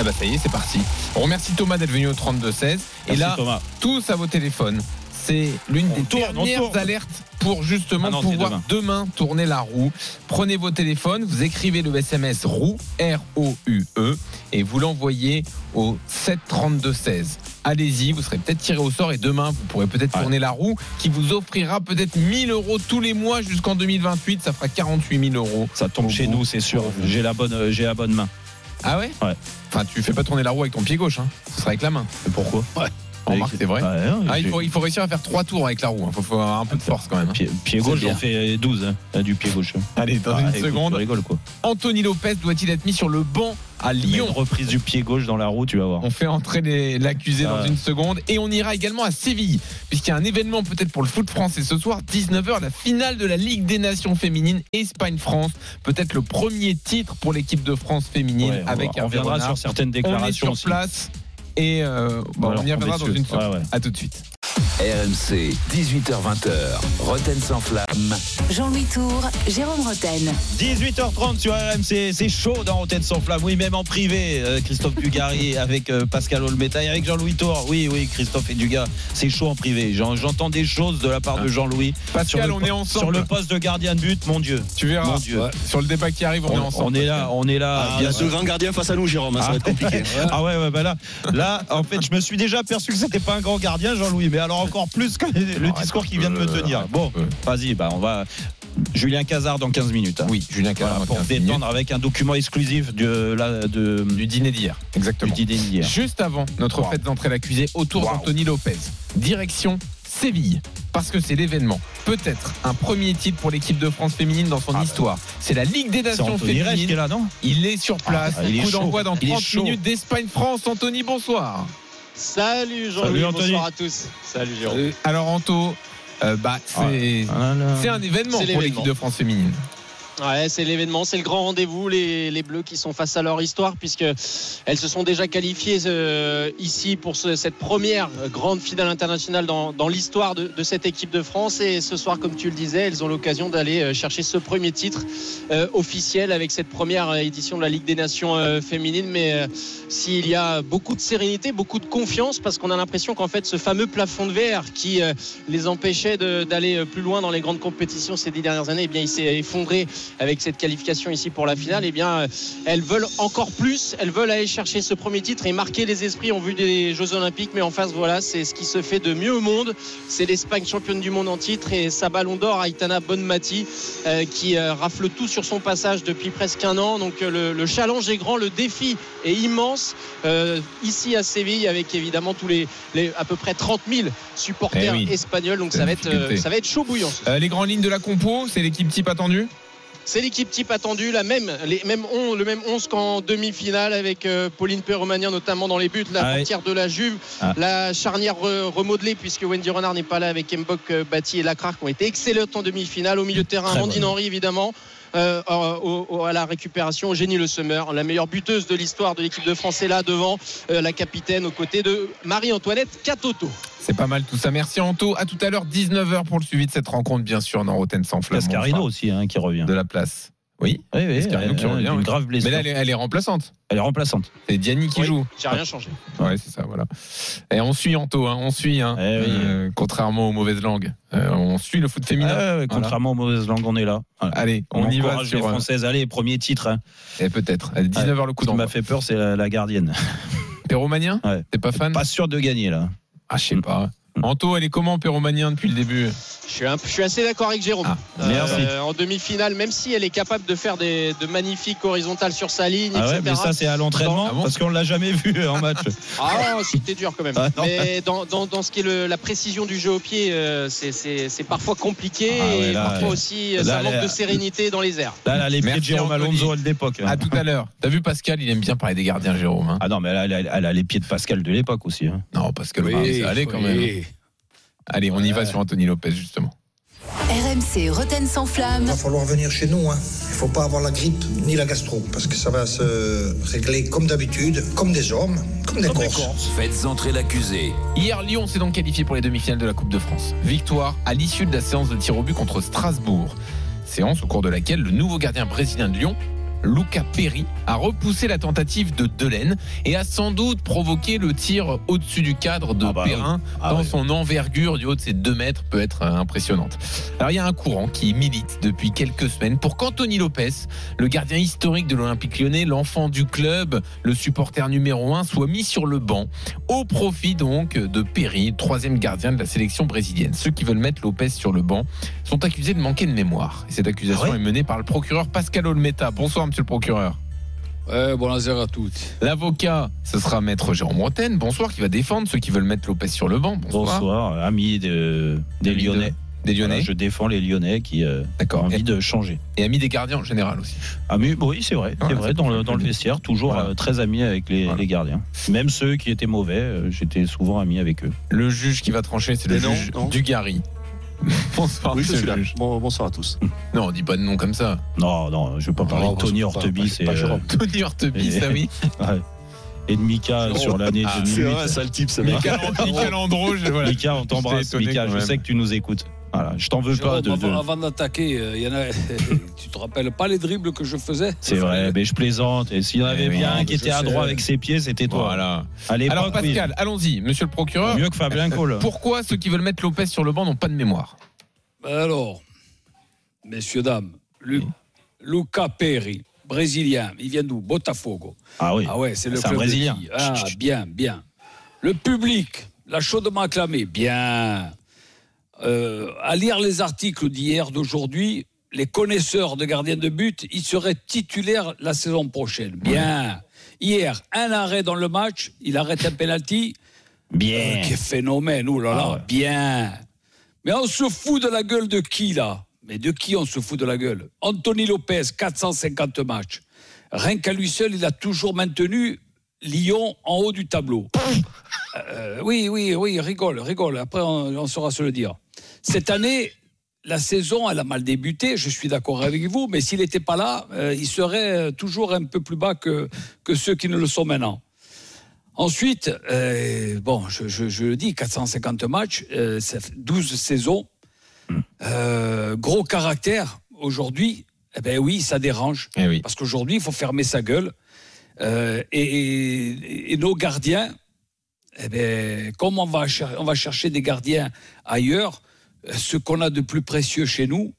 Eh ben ça y est, c'est parti. On remercie Thomas d'être venu au 32-16. Et là, Thomas, tous à vos téléphones. C'est l'une des dernières alertes pour justement pouvoir demain tourner la roue. Prenez vos téléphones, vous écrivez le SMS roue, R-O-U-E, et vous l'envoyez au 732-16. Allez-y, vous serez peut-être tiré au sort et demain vous pourrez peut-être tourner la roue qui vous offrira peut-être 1 000 € tous les mois jusqu'en 2028. Ça fera 48 000 €. Ça tombe chez nous, c'est sûr. J'ai la bonne main. Ah ouais? Ouais. Enfin, tu fais pas tourner la roue avec ton pied gauche, hein. Ce sera avec la main. Et pourquoi? Ouais. Remarque, c'est vrai. Il faut réussir à faire 3 tours avec la roue. Il faut avoir un peu de force quand même. Pied gauche, j'en fais 12 hein, du pied gauche. Allez, dans une seconde. Je rigole, quoi. Anthony Lopez doit-il être mis sur le banc à Lyon? Une reprise du pied gauche dans la roue, tu vas voir. On fait entrer l'accusé dans une seconde. Et on ira également à Séville, puisqu'il y a un événement peut-être pour le foot français ce soir, 19h, la finale de la Ligue des Nations féminines, Espagne-France. Peut-être le premier titre pour l'équipe de France féminine, avec on reviendra sur certaines déclarations. On est sur place. Et on y reviendra dans une seconde. A tout de suite. RMC, 18h-20h, Roten sans flamme. Jean-Louis Tour, Jérôme Roten. 18h30 sur RMC, c'est chaud dans Roten sans flamme. Oui, même en privé, Christophe Dugarry avec Pascal Olmeta et avec Jean-Louis Tour. Oui, Christophe et Dugas, c'est chaud en privé. J'entends des choses de la part de Jean-Louis. Pascal, on est ensemble. Sur le poste de gardien de but, mon Dieu. Tu verras. Mon Dieu. Ouais. Sur le débat qui arrive, on est ensemble. On est là. Il y a ce grand gardien face à nous, Jérôme. Ça va être compliqué. Là, en fait, je me suis déjà aperçu que c'était pas un grand gardien, Jean-Louis. Mais alors encore plus que le discours qu'il vient de me tenir. Bon, vas-y, on va... Julien Cazard dans 15 minutes. Hein. Oui, Julien Cazard. Pour détendre avec un document exclusif du dîner d'hier. Exactement. Du dîner d'hier. Juste avant notre fête d'entrée l'accusé autour d'Anthony Lopez. Direction Séville. Parce que c'est l'événement. Peut-être un premier titre pour l'équipe de France féminine dans son histoire. C'est la Ligue des Nations féminines. Qui est là, non? Il est sur place. Coup d'envoi dans 30 minutes d'Espagne-France. Anthony, bonsoir. Salut Jean-Louis, bonsoir à tous. Salut Jérôme. Alors Anto, c'est un événement pour l'équipe de France féminine. Ouais, c'est l'événement, c'est le grand rendez-vous. Les Bleus qui sont face à leur histoire, puisque elles se sont déjà qualifiées ici pour cette première grande finale internationale dans l'histoire de cette équipe de France. Et ce soir, comme tu le disais, elles ont l'occasion d'aller chercher ce premier titre officiel avec cette première édition de la Ligue des Nations féminine. Mais s'il y a beaucoup de sérénité, beaucoup de confiance, parce qu'on a l'impression qu'en fait ce fameux plafond de verre qui les empêchait d'aller plus loin dans les grandes compétitions ces 10 dernières années, eh bien, il s'est effondré avec cette qualification ici pour la finale. Et bien elles veulent encore plus, elles veulent aller chercher ce premier titre et marquer les esprits en vue des Jeux Olympiques. Mais en face, voilà, c'est ce qui se fait de mieux au monde, c'est l'Espagne championne du monde en titre et sa ballon d'or Aitana Bonmati qui rafle tout sur son passage depuis presque un an. Donc le challenge est grand, le défi est immense ici à Séville, avec évidemment tous les à peu près 30 000 supporters espagnols. Donc ça va être chaud bouillant. Les grandes lignes de la compo, c'est l'équipe type attendue. C'est l'équipe type attendue, le même 11 qu'en demi-finale, avec Pauline Perromanian notamment dans les buts, la portière de la Juve, la charnière remodelée puisque Wendy Renard n'est pas là, avec Mbok Bati et Lacrar qui ont été excellents en demi-finale. Au milieu de terrain, Mandine Henry évidemment, à la récupération, Eugénie Le Sommer, la meilleure buteuse de l'histoire de l'équipe de France, est là devant, la capitaine aux côtés de Marie-Antoinette Catoto. C'est pas mal tout ça. Merci Anto. À tout à l'heure, 19h, pour le suivi de cette rencontre, bien sûr, dans Roten sans flamme. Cascarino aussi, hein, qui revient. De la place. Oui, Cascarino qui revient. Une grave blessure. Mais là, elle est remplaçante. C'est Diani qui joue. J'ai rien changé. Ouais, c'est ça, voilà. Et on suit Anto, hein, contrairement aux mauvaises langues. On suit le foot féminin. Contrairement aux mauvaises langues, on est là. Voilà. Allez, on y va. Sur les Françaises, allez, premier titre. Hein. Et peut-être. 19h, le coup d'envoi. Ce qui m'a fait peur, c'est la gardienne. Péromanien ? T'es pas fan ? Pas sûr de gagner, là. Ah, je sais pas. Anto, elle est comment Péromanien depuis le début? Je suis assez d'accord avec Jérôme. En demi-finale, même si elle est capable de faire de magnifiques horizontales sur sa ligne, etc. Mais ça c'est à l'entraînement, parce qu'on l'a jamais vu en match. C'était dur quand même. Mais dans ce qui est la précision du jeu au pied, c'est parfois compliqué et parfois aussi ça manque de sérénité dans les airs. Là, les pieds de Jérôme Alonso de l'époque. À tout à l'heure. T'as vu Pascal, il aime bien parler des gardiens, Jérôme. Hein. Ah non, mais elle a les pieds de Pascal de l'époque aussi. Hein. Non, Pascal, allez quand même. Allez, on y va sur Anthony Lopez, justement. RMC, Rotten sans flamme. Il va falloir venir chez nous. Hein. Il ne faut pas avoir la grippe ni la gastro, parce que ça va se régler comme d'habitude, comme des hommes, comme des Corses. Faites entrer l'accusé. Hier, Lyon s'est donc qualifié pour les demi-finales de la Coupe de France. Victoire à l'issue de la séance de tir au but contre Strasbourg. Séance au cours de laquelle le nouveau gardien brésilien de Lyon, Luca Perri, a repoussé la tentative de Delaine et a sans doute provoqué le tir au-dessus du cadre de Perrin, tant son envergure du haut de ses 2 mètres peut être impressionnante. Alors il y a un courant qui milite depuis quelques semaines pour qu'Anthony Lopez, le gardien historique de l'Olympique Lyonnais, l'enfant du club, le supporter numéro 1, soit mis sur le banc, au profit donc de Perri, 3e gardien de la sélection brésilienne. Ceux qui veulent mettre Lopez sur le banc sont accusés de manquer de mémoire. Et cette accusation est menée par le procureur Pascal Olmeta. Bonsoir Monsieur le procureur. Bonsoir à toutes. L'avocat, ce sera Maître Jérôme Rotten, bonsoir, qui va défendre ceux qui veulent mettre Lopez sur le banc. Bonsoir, bonsoir ami des Lyonnais. Des Lyonnais. Voilà, je défends les Lyonnais qui ont envie de changer. Et ami des gardiens en général aussi. Ami, oui, c'est vrai. Voilà, c'est vrai, dans le vestiaire, toujours très ami avec les gardiens. Même ceux qui étaient mauvais, j'étais souvent ami avec eux. Le juge qui va trancher, c'est le juge Dugarry. Bonsoir, oui, monsieur le juge. Bonsoir à tous. Non, on dit pas de nom comme ça. Non, je veux pas parler de Tony Horteby, c'est Tony Horteby, ça oui. Ouais. Et de Mika sur l'année 2008. C'est vrai, ça le type, ça. Mika Landreau, voilà. Mika, on t'embrasse, Mika, je sais que tu nous écoutes. Voilà, je t'en veux pas de. Avant d'attaquer, tu te rappelles pas les dribbles que je faisais? C'est vrai, mais je plaisante. Et s'il y en avait bien un qui était adroit avec ses pieds, c'était toi. Voilà. Allez, alors Pascal, allons-y, monsieur le procureur. Mieux que Fabien Cole. Pourquoi ceux qui veulent mettre Lopez sur le banc n'ont pas de mémoire? Alors, messieurs, dames, Luca Perri, brésilien, il vient d'où? Botafogo. Ah oui. Ah ouais, c'est le club brésilien. Ah, bien. Le public l'a chaudement acclamé. Bien. À lire les articles d'hier, d'aujourd'hui, les connaisseurs de gardiens de but, ils seraient titulaires la saison prochaine. Bien. Hier, un arrêt dans le match, il arrête un penalty. Bien. Quel phénomène, oulala. Ah ouais. Bien. Mais on se fout de la gueule de qui, là? Mais de qui on se fout de la gueule? Anthony Lopez, 450 matchs. Rien qu'à lui seul, il a toujours maintenu Lyon en haut du tableau. Oui, rigole. Après, on saura se le dire. Cette année, la saison, elle a mal débuté, je suis d'accord avec vous, mais s'il n'était pas là, il serait toujours un peu plus bas que ceux qui ne le sont maintenant. Ensuite, je le dis, 450 matchs, 12 saisons, gros caractère. Aujourd'hui, ça dérange, parce qu'aujourd'hui, il faut fermer sa gueule. Et nos gardiens, comme on va chercher des gardiens ailleurs, ce qu'on a de plus précieux chez nous,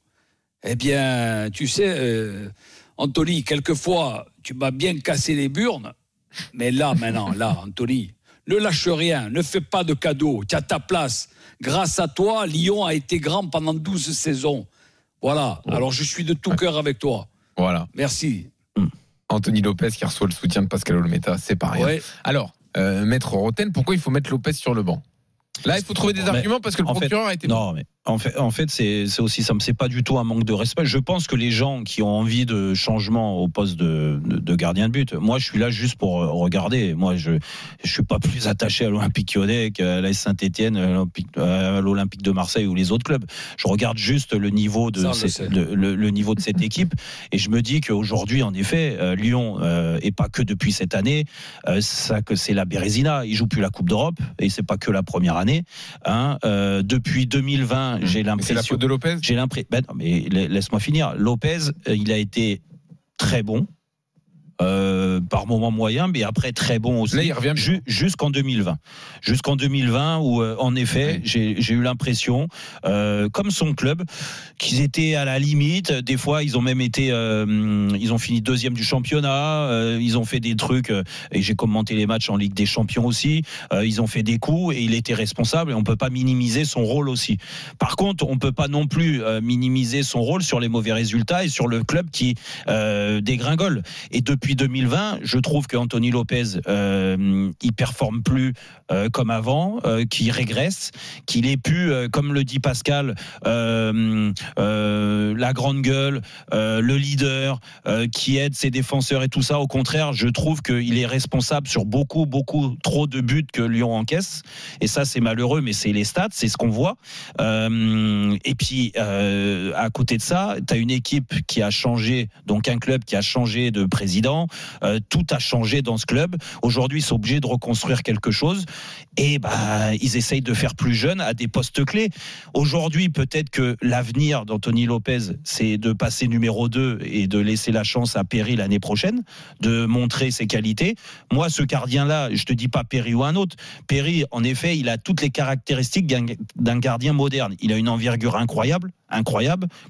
tu sais, Anthony, quelquefois, tu m'as bien cassé les burnes, mais là, Anthony, ne lâche rien, ne fais pas de cadeaux, tu as ta place. Grâce à toi, Lyon a été grand pendant 12 saisons. Voilà, alors je suis de tout cœur avec toi. Voilà. Merci. Anthony Lopez qui reçoit le soutien de Pascal Olmeta, c'est pas rien. Ouais. Alors, Maître Rotten, pourquoi il faut mettre Lopez sur le banc? Là, il faut trouver des arguments parce que le procureur a été... Non, mais en fait c'est aussi simple. C'est pas du tout un manque de respect. Je pense que les gens qui ont envie de changement au poste de gardien de but, moi, je suis là juste pour regarder. Moi, je suis pas plus attaché à l'Olympique Lyonnais qu'à l'AS Saint-Étienne, à l'Olympique de Marseille ou les autres clubs. Je regarde juste le niveau de cette équipe et je me dis qu'aujourd'hui, en effet, Lyon et pas que depuis cette année, c'est la Bérésina. Ils jouent plus la Coupe d'Europe et c'est pas que la première année. Depuis 2020, j'ai l'impression. Mais c'est la faute de Lopez. Ben non, mais laisse-moi finir. Lopez, il a été très bon. par moment moyen, mais après très bon aussi. Là, il revient jusqu'en 2020. Jusqu'en 2020 où, en effet, j'ai eu l'impression, comme son club, qu'ils étaient à la limite. Des fois, ils ont même été... ils ont fini deuxième du championnat. Ils ont fait des trucs... et j'ai commenté les matchs en Ligue des Champions aussi. Ils ont fait des coups et il était responsable. Et on ne peut pas minimiser son rôle aussi. Par contre, on ne peut pas non plus minimiser son rôle sur les mauvais résultats et sur le club qui dégringole. Et depuis 2020, je trouve que Anthony Lopez, il performe plus comme avant, qu'il régresse, qu'il ait pu, comme le dit Pascal, la grande gueule, le leader, qui aide ses défenseurs et tout ça. Au contraire, je trouve qu'il est responsable sur beaucoup trop de buts que Lyon encaisse. Et ça, c'est malheureux, mais c'est les stats, c'est ce qu'on voit. Et puis, à côté de ça, tu as une équipe qui a changé, donc un club qui a changé de président. Tout a changé dans ce club. Aujourd'hui, ils sont obligés de reconstruire quelque chose. Et ils essayent de faire plus jeune à des postes clés. Aujourd'hui, peut-être que l'avenir d'Anthony Lopez, c'est de passer numéro 2 et de laisser la chance à Perri l'année prochaine, de montrer ses qualités. Moi, ce gardien-là, je ne te dis pas Perri ou un autre. Perri, en effet, il a toutes les caractéristiques d'un gardien moderne. Il a une envergure incroyable,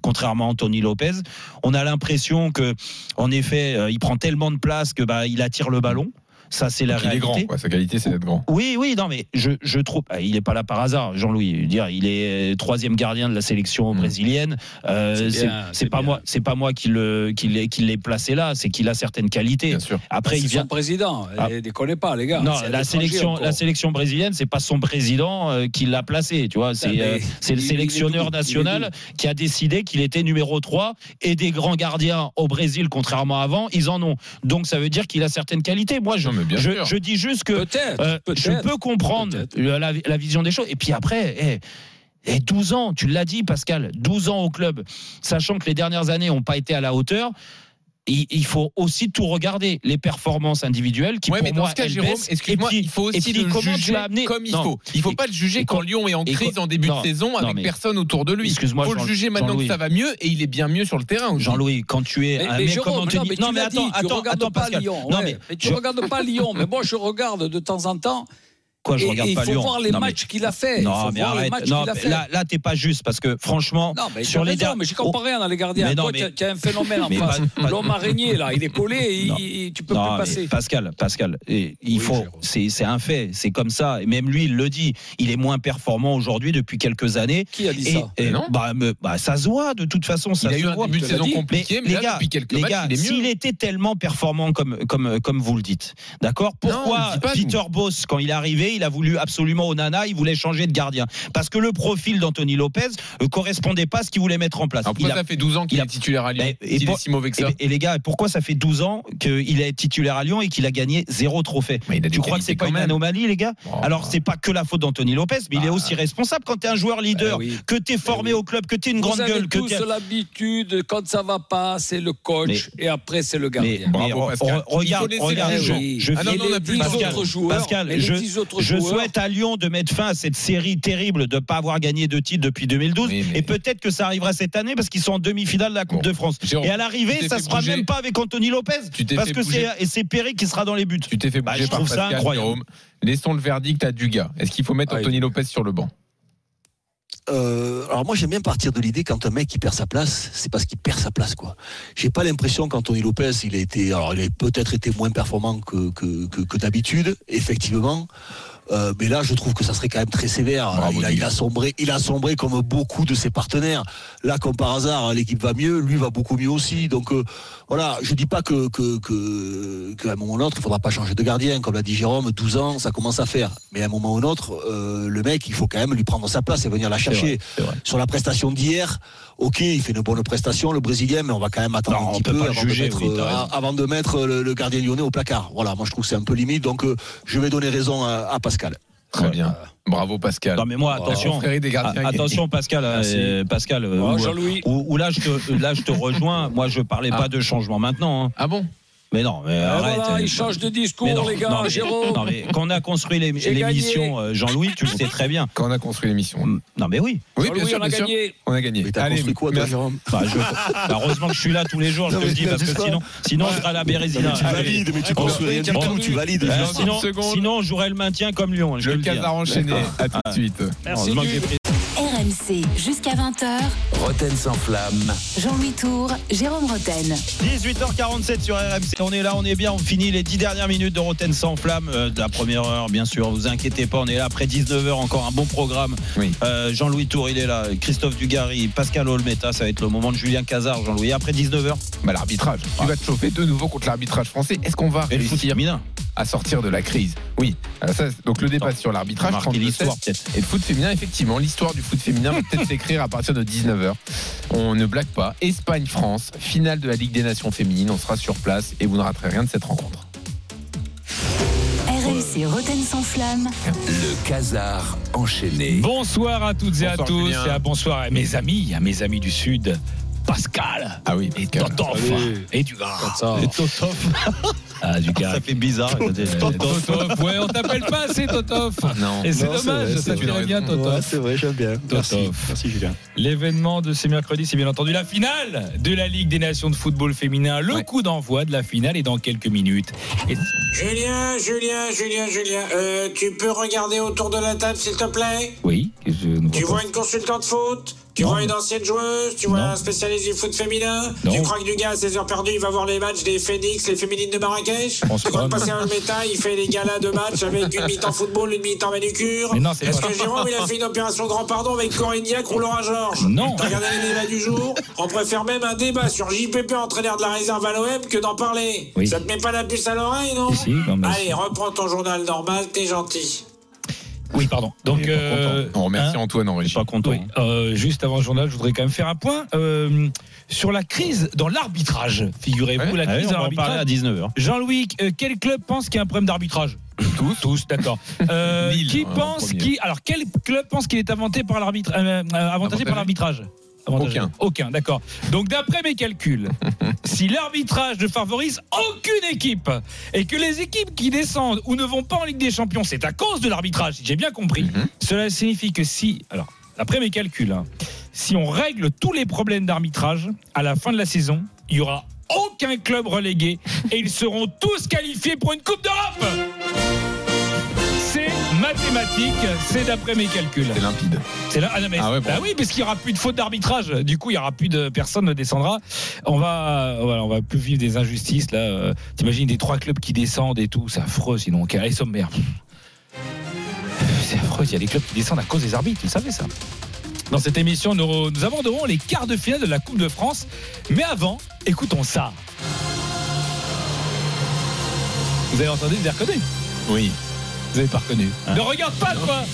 contrairement à Anthony Lopez. On a l'impression que, en effet, il prend tellement de place que il attire le ballon. Ça, c'est la réalité. Il est grand, quoi. Sa qualité, c'est d'être grand. Oui, non, mais je trouve... Il n'est pas là par hasard, Jean-Louis. Il est troisième gardien de la sélection brésilienne. C'est pas moi qui l'ai placé là, c'est qu'il a certaines qualités. Bien sûr. Après, il vient... son président. Il déconne pas, les gars. Non, la sélection brésilienne, c'est pas son président qui l'a placé, tu vois. C'est le sélectionneur national qui a décidé qu'il était numéro 3 et des grands gardiens au Brésil, contrairement à avant, ils en ont. donc, ça veut dire qu'il a certaines qualités. Moi, je dis juste que je peux comprendre la vision des choses. Et puis après, 12 ans, tu l'as dit, Pascal, 12 ans au club, sachant que les dernières années n'ont pas été à la hauteur. Il faut aussi tout regarder, les performances individuelles qui pour moi elles baissent. Excuse-moi, il faut aussi le juger comme il faut. Il ne faut pas le juger quand Lyon est en crise en début de saison avec personne autour de lui. Excuse-moi, il faut le juger maintenant que ça va mieux et il est bien mieux sur le terrain. Jean-Louis, quand tu es un mec comme Anthony, non mais attends Pascal, tu regardes pas Lyon, mais moi je regarde de temps en temps. Quoi, je regarde pas Lyon. Il faut voir les matchs qu'il a fait. Non, mais arrête. Là, t'es pas juste parce que franchement, sur les derniers, mais j'ai comparé un à les gardiens. Toi, tu as un phénomène en face. L'homme araignée là, il est collé, et tu peux plus passer. Pascal, il faut. C'est un fait. C'est comme ça. Et même lui, il le dit. Il est moins performant aujourd'hui depuis quelques années. Qui a dit ça ? Ça se voit. De toute façon, ça se voit. Il a eu un début de saison compliqué, mais là, depuis quelques matchs, il est mieux. S'il était tellement performant comme vous le dites, d'accord ? Pourquoi Peter Bosz, quand il est arrivé, il a voulu absolument Onana, il voulait changer de gardien parce que le profil d'Anthony Lopez ne correspondait pas à ce qu'il voulait mettre en place. Alors pourquoi ça fait 12 ans qu'il est titulaire à Lyon est si mauvais que ça? Et les gars, pourquoi ça fait 12 ans qu'il est titulaire à Lyon et qu'il a gagné 0 trophée? Tu crois que c'est pas une anomalie, les gars? Alors c'est pas que la faute d'Anthony Lopez, mais il est aussi responsable quand t'es un joueur leader, que t'es formé au club, que t'es une grande gueule. Vous avez tous l'habitude, quand ça va pas, c'est le coach et après c'est le gardien. Bravo Pascal. Regarde, je souhaite à Lyon de mettre fin à cette série terrible de ne pas avoir gagné de titre depuis 2012. Oui, mais... Et peut-être que ça arrivera cette année parce qu'ils sont en demi-finale de la Coupe de France. Jérôme, et à l'arrivée, ça ne sera même pas avec Anthony Lopez. Parce que c'est Perri qui sera dans les buts. Tu t'es fait bouger par Pascal, incroyable. Jérôme. Laissons le verdict à Dugas. Est-ce qu'il faut mettre Anthony Lopez sur le banc? Alors moi j'aime bien partir de l'idée quand un mec qui perd sa place, c'est parce qu'il perd sa place, quoi. J'ai pas l'impression qu'Anthony Lopez il a peut-être été moins performant que d'habitude, effectivement. Mais là, je trouve que ça serait quand même très sévère. Bravo, il a sombré comme beaucoup de ses partenaires. Là, comme par hasard, l'équipe va mieux, lui va beaucoup mieux aussi. Donc voilà, je dis pas qu'à un moment ou l'autre, il faudra pas changer de gardien. Comme l'a dit Jérôme, 12 ans, ça commence à faire. Mais à un moment ou l'autre, le mec, il faut quand même lui prendre sa place et venir la chercher. C'est vrai. Sur la prestation d'hier, ok, il fait une bonne prestation, le Brésilien, mais on va quand même attendre un petit peu avant de mettre le gardien lyonnais au placard. Voilà, moi je trouve que c'est un peu limite. Donc je vais donner raison à Pascal. Très bien. Bravo Pascal. Non mais moi attention Pascal, Pascal. Jean-Louis. Où là je te rejoins. Moi je parlais pas de changement maintenant. Ah bon? Mais non, mais arrête. Voilà, il change de discours, non, les gars, non, Jérôme. Non, mais quand on a construit l'émission, Jean-Louis, tu le sais très bien. Quand on a construit l'émission. Non, mais oui. Oui, bien sûr, on a gagné. On a gagné. Mais t'as construit quoi, toi, Jérôme ? Heureusement que je suis là tous les jours, je te le dis, parce que sinon, on sera à la Bérésina. Tu valides, mais tu construis rien du tout, tu valides. Sinon, on jouerait le maintien comme Lyon. Le casar enchaîné. À tout de suite. Merci. RMC jusqu'à 20h. Roten sans flamme. Jean-Louis Tour, Jérôme Roten. 18h47 sur RMC. On est là, on est bien, on finit les 10 dernières minutes de Roten sans flamme de la première heure, bien sûr. Vous inquiétez pas, on est là après 19h, encore un bon programme. Oui. Jean-Louis Tour, il est là. Christophe Dugarry, Pascal Olmeta, ça va être le moment de Julien Cazard, Jean-Louis. Après 19h, bah, l'arbitrage. Tu vas te chauffer de nouveau contre l'arbitrage français. Est-ce qu'on va réussir à sortir de la crise? Oui. Alors ça, donc le débat sur l'arbitrage, l'histoire peut-être. Et le foot féminin, effectivement, l'histoire du foot féminin va peut-être s'écrire à partir de 19h. On ne blague pas. Espagne-France, finale de la Ligue des Nations féminines. On sera sur place et vous ne raterez rien de cette rencontre. C'est Roten sans flamme. Le Casar enchaîné. Bonsoir à toutes et à tous. Julien. Et bonsoir à mes amis du Sud. Pascal. Ah oui, Pascal. Et Totof. Allez. Et Dugarry. Et Totof. Ah, Dugarry. Ça fait bizarre. Totof. Totof. Ouais, on t'appelle pas assez Totof. Non. Et c'est non, dommage, c'est vrai, ça t'irait bien Totof. Ouais, c'est vrai, j'aime bien. Totof. Merci Julien. L'événement de ce mercredi, c'est bien entendu la finale de la Ligue des Nations de football féminin. Le coup d'envoi de la finale est dans quelques minutes. Et... Julien. Tu peux regarder autour de la table, s'il te plaît ? Oui. Tu vois une consultante foot ? Tu vois une ancienne joueuse, tu vois un spécialiste du foot féminin, tu crois que du gars à 16h perdu, il va voir les matchs des Phoenix, les féminines de Marrakech? Tu crois que passer un méta, il fait les galas de matchs avec une mi-temps football, une mi-temps manucure? Non, est-ce que Jérôme, il a fait une opération grand pardon avec Corignac ou Laura Georges? Non. T'as regardé les débats du jour? On préfère même un débat sur JPP, entraîneur de la réserve à l'OM, que d'en parler. Oui. Ça te met pas la puce à l'oreille, non? Si, non. Allez, reprends ton journal normal, t'es gentil. Oui, pardon. Donc, on remercie Antoine en régie. Pas content. Oui. Juste avant le journal, je voudrais quand même faire un point sur la crise dans l'arbitrage. Figurez-vous, la crise dans l'arbitrage. On va en parler à 19h. Jean-Louis, quel club pense qu'il y a un problème d'arbitrage ? Tous, d'accord. Qui pense alors, quel club pense qu'il est avantagé par l'arbitrage ? Aucun, d'accord. Donc d'après mes calculs, si l'arbitrage ne favorise aucune équipe et que les équipes qui descendent ou ne vont pas en Ligue des Champions, c'est à cause de l'arbitrage, si j'ai bien compris. Cela signifie que alors d'après mes calculs, si on règle tous les problèmes d'arbitrage à la fin de la saison, il y aura aucun club relégué et ils seront tous qualifiés pour une Coupe d'Europe. Mathématiques, c'est d'après mes calculs. C'est limpide. Oui, parce qu'il n'y aura plus de faute d'arbitrage. Du coup, il n'y aura plus de personne ne descendra. On va plus vivre des injustices. Là, t'imagines des 3 clubs qui descendent et tout, c'est affreux. Sinon, allez, sommaire. C'est affreux. Il y a des clubs qui descendent à cause des arbitres. Vous le savez ça. Dans cette émission, nous aborderons les quarts de finale de la Coupe de France. Mais avant, écoutons ça. Vous avez entendu, vous avez reconnu ? Oui. Vous n'avez pas reconnu. Ne regarde pas, toi.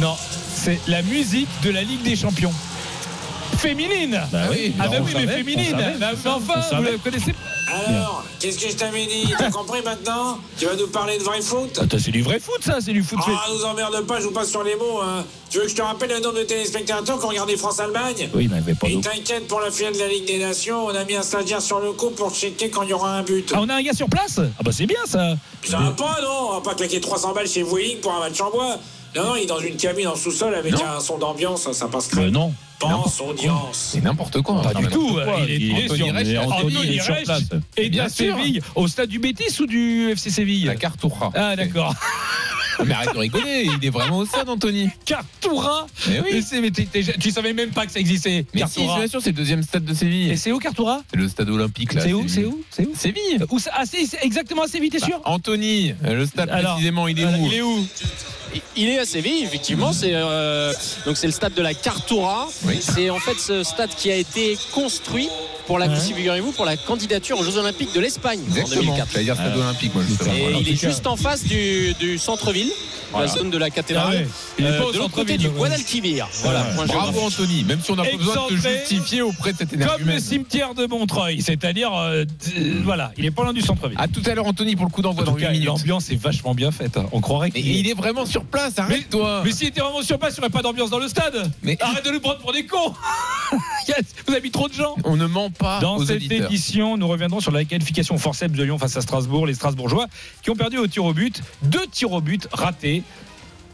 Non, c'est la musique de la Ligue des Champions. Féminine. Féminine. Vous la connaissez. Alors, qu'est-ce que je t'avais dit? T'as compris maintenant? Tu vas nous parler de vrai foot? C'est du vrai foot, ça, c'est du foot. Nous emmerde pas, je vous passe sur les mots. Hein. Tu veux que je te rappelle le nombre de téléspectateurs qui ont regardé France-Allemagne? Oui, mais pas d'autres. Et t'inquiète pour la finale de la Ligue des Nations, on a mis un stagiaire sur le coup pour checker quand il y aura un but. Ah, on a un gars sur place? Ah, bah c'est bien ça. Ça va pas, non? On va pas claquer 300 balles chez Vueling pour un match en bois. Non, il est dans une cabine en sous-sol avec un son d'ambiance, ça passe crème. Non. Pense, audience. C'est n'importe quoi. Pas du tout. Anthony est sur place. Et bien Séville, au stade du Bétis ou du FC Séville? La Cartoura. Ah, d'accord. Mais arrête de rigoler, il est vraiment au stade, Anthony. Cartoura. Mais tu savais même pas que ça existait. Mais si, bien sûr, c'est le deuxième stade de Séville. Et c'est où Cartoura? C'est le stade olympique, là. C'est où Séville. Ah, c'est exactement à Séville, t'es sûr? Anthony, le stade précisément, il est où? Il est à Séville, effectivement. Donc c'est le stade de la Cartoura. Oui. C'est en fait ce stade qui a été construit pour la candidature aux Jeux Olympiques de l'Espagne. Exactement. En 2004. C'est-à-dire stade olympique, moi, et il est juste en face du centre-ville, la zone de la cathédrale, de l'autre côté du Guadalquivir. Voilà. Bravo Anthony, même si on n'a pas besoin de te justifier auprès de cette énergie. Comme le cimetière de Montreuil, c'est-à-dire, il est pas loin du centre-ville. À tout à l'heure Anthony pour le coup d'envoi dans 8 minutes. L'ambiance est vachement bien faite, on croirait qu'il il est vraiment sur place, arrête-toi. Mais s'il était vraiment sur place, il n'y aurait pas d'ambiance dans le stade. Arrête de nous prendre pour des cons. Vous avez mis trop de gens. On ne ment pas dans aux cette auditeurs. Édition, nous reviendrons sur la qualification forceps de Lyon face à Strasbourg, les Strasbourgeois qui ont perdu au tir au but, 2 tirs au but ratés.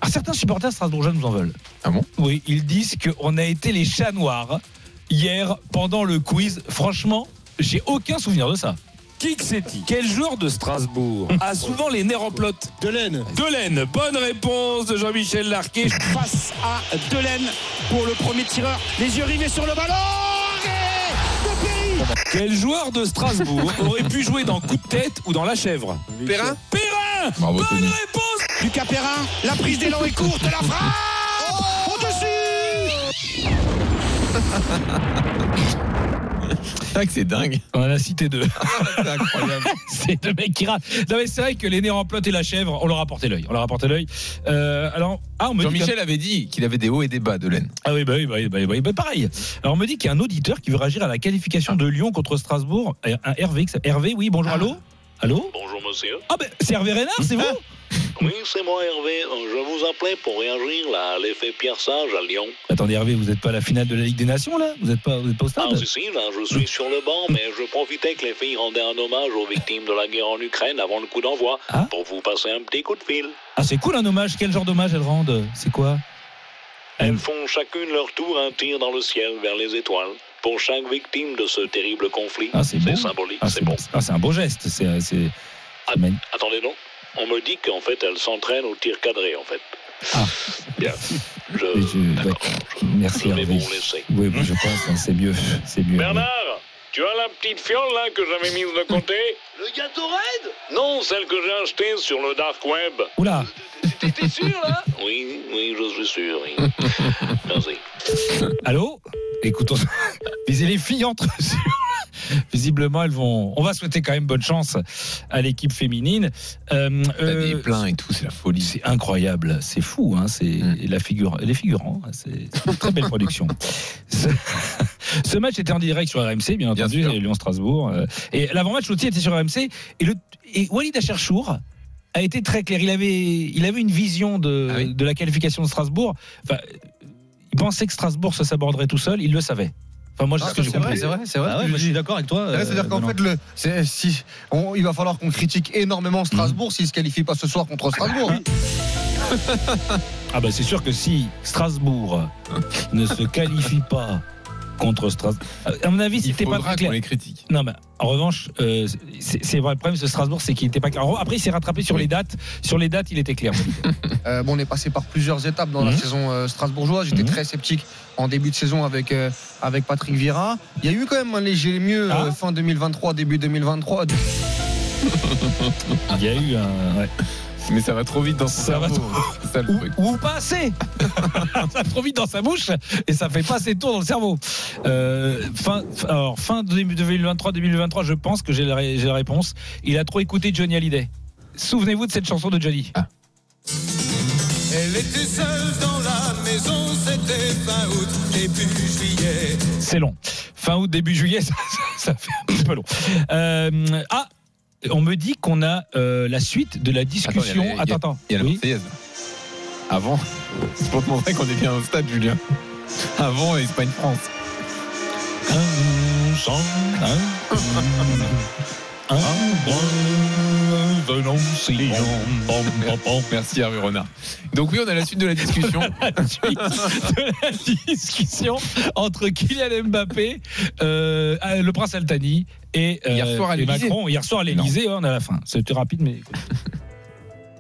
Ah, certains supporters strasbourgeois nous en veulent. Ah bon ? Oui, ils disent qu'on a été les chats noirs hier pendant le quiz. Franchement, j'ai aucun souvenir de ça. Qui que c'est-il ? Quel joueur de Strasbourg a souvent les nerfs en pelote ? Delaine. Delaine. Bonne réponse de Jean-Michel Larquet. Face à Delaine pour le premier tireur. Les yeux rivés sur le ballon. De Perri. Quel joueur de Strasbourg aurait pu jouer dans Coup de tête ou dans La Chèvre ? Perrin. Perrin. Bravo, bonne Tony. Réponse. Luca Perrin. La prise d'élan est courte. La frappe. Oh au-dessus. C'est vrai que c'est dingue. On en a cité 2. C'est incroyable. C'est 2 mecs qui ratent. Non mais c'est vrai que les nerfs en pelote et La Chèvre, on leur a porté l'œil. On leur a porté l'œil. Alors, on me Jean-Michel avait dit qu'il avait des hauts et des bas de laine. Ah oui, bah, pareil. Alors on me dit qu'il y a un auditeur qui veut réagir à la qualification de Lyon contre Strasbourg. Un Hervé. Hervé, oui, bonjour. Allô. Allô. Bonjour monsieur. Ah ben c'est Hervé Renard, c'est vous. Oui, c'est moi Hervé. Je vous appelais pour réagir à l'effet Pierre Sage à Lyon. Attendez Hervé, vous n'êtes pas à la finale de la Ligue des Nations là ? Vous n'êtes pas au stade ? Ah si, là, je suis sur le banc, mais je profitais que les filles rendaient un hommage aux victimes de la guerre en Ukraine avant le coup d'envoi pour vous passer un petit coup de fil. Ah c'est cool un hommage, quel genre d'hommage elles rendent ? C'est quoi ? Elles font chacune leur tour un tir dans le ciel vers les étoiles. Pour chaque victime de ce terrible conflit, c'est symbolique, c'est bon. Ah, c'est un beau geste, Attendez non. On me dit qu'en fait, elle s'entraîne au tir cadré, en fait. Ah. Bien. Merci, Hervé. Oui, bon, je pense, hein, c'est mieux. Bernard, oui. Tu as la petite fiole, là, que j'avais mise de côté ? Le gâteau raide ? Non, celle que j'ai achetée sur le dark web. Oula. T'es sûr, là ? Oui, je suis sûr, oui. Merci. Allô ? Écoutons. Visez les filles entre eux. Visiblement, elles vont. On va souhaiter quand même bonne chance à l'équipe féminine. Des pleins et tout, c'est la folie. C'est incroyable, c'est fou. Hein, c'est les figurants. C'est une très belle production. Ce match était en direct sur RMC, bien entendu, Lyon-Strasbourg. Et l'avant-match aussi était sur RMC. Et Walid Acharchour a été très clair. Il avait une vision de la qualification de Strasbourg. Enfin, il pensait que Strasbourg se s'aborderait tout seul, il le savait. Enfin, moi, c'est ce que j'ai compris. C'est vrai. Ah ouais, moi, je suis d'accord avec toi. C'est-à-dire qu'en fait, il va falloir qu'on critique énormément Strasbourg s'il ne se qualifie pas ce soir contre Strasbourg. Ah, bah, c'est sûr que si Strasbourg ne se qualifie pas contre Strasbourg. À mon avis, c'était pas très clair. Les critiques. Non, mais en revanche, c'est vrai, le problème de Strasbourg, c'est qu'il n'était pas clair. Après, il s'est rattrapé sur les dates. Sur les dates, il était clair. On est passé par plusieurs étapes dans la saison strasbourgeoise. J'étais très sceptique en début de saison avec Patrick Vieira. Il y a eu quand même un léger mieux fin 2023, début 2023. Il y a eu un. Ouais. Mais ça va trop vite dans son cerveau. Ou pas assez. Ça va trop vite dans sa bouche et ça fait pas assez de tours dans le cerveau. Fin 2023, je pense que j'ai la réponse. Il a trop écouté Johnny Hallyday. Souvenez-vous de cette chanson de Johnny. Ah. Elle était seule dans la maison, c'était fin août, début juillet. C'est long. Fin août, début juillet, ça fait un petit peu long. On me dit qu'on a la suite de la discussion. Attends. Il y a la Marseillaise. Avant, c'est pour te montrer qu'on est bien au stade, Julien. Avant, Espagne-France. Merci Hervé Renard. Donc oui, on a la suite de la discussion. La suite de la discussion entre Kylian Mbappé, le prince Altani et Macron. Hier soir à l'Elysée, on a la fin. C'était rapide, mais...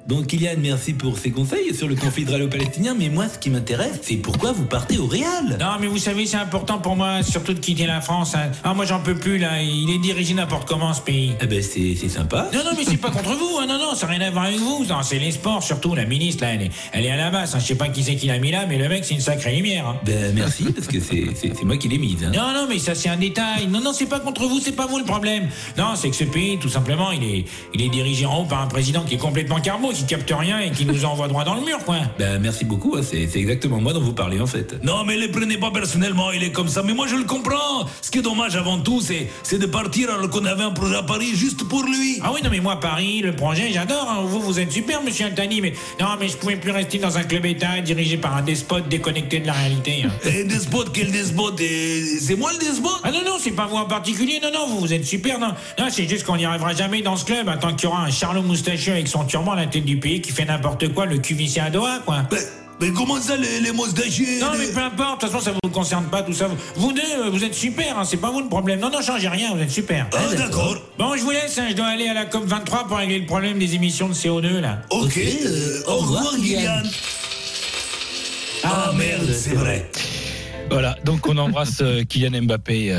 Donc Kylian, merci pour ces conseils sur le conflit israélo-palestinien, mais moi ce qui m'intéresse, c'est pourquoi vous partez au Real. Non mais vous savez, c'est important pour moi, surtout de quitter la France. Ah moi j'en peux plus là, il est dirigé n'importe comment ce pays. Ah ben c'est sympa. Non mais c'est pas contre vous, non, ça n'a rien à voir avec vous. Non, c'est les sports surtout, la ministre là, elle est à la masse. Je sais pas qui c'est qui l'a mis là, mais le mec c'est une sacrée lumière. Ben merci, parce que c'est moi qui l'ai mise. Non mais ça c'est un détail. Non c'est pas contre vous, c'est pas vous le problème. Non c'est que ce pays tout simplement il est dirigé en haut par un président qui est complètement carbo. qui capte rien et qui nous envoie droit dans le mur, quoi. Ben, merci beaucoup, c'est exactement moi dont vous parlez, en fait. Non, mais les prenez pas personnellement, il est comme ça, mais moi je le comprends. Ce qui est dommage avant tout, c'est de partir alors qu'on avait un projet à Paris juste pour lui. Ah oui, non, mais moi, Paris, le projet, j'adore, hein. Vous êtes super, monsieur Altani, mais non, mais je pouvais plus rester dans un club état dirigé par un despote déconnecté de la réalité, hein. Et despote, quel despote? C'est moi le despote? Ah non, non, c'est pas vous en particulier, non, non, vous êtes super, non. Non, c'est juste qu'on n'y arrivera jamais dans ce club, hein, tant qu'il y aura un Charlot moustachieux avec son turban à la tête du pays qui fait n'importe quoi, le QVC à Doha, quoi. Mais comment ça, les moustachiers? Non, mais peu importe, de toute façon, ça vous concerne pas, tout ça. Vous deux, vous êtes super, hein, c'est pas vous le problème. Non, non, changez rien, vous êtes super. Ah, d'accord. Bon, je vous laisse, hein, je dois aller à la COP23 pour régler le problème des émissions de CO2, là. Ok, au revoir, Kylian. Ah merde, c'est vrai. Voilà, donc on embrasse Kylian Mbappé,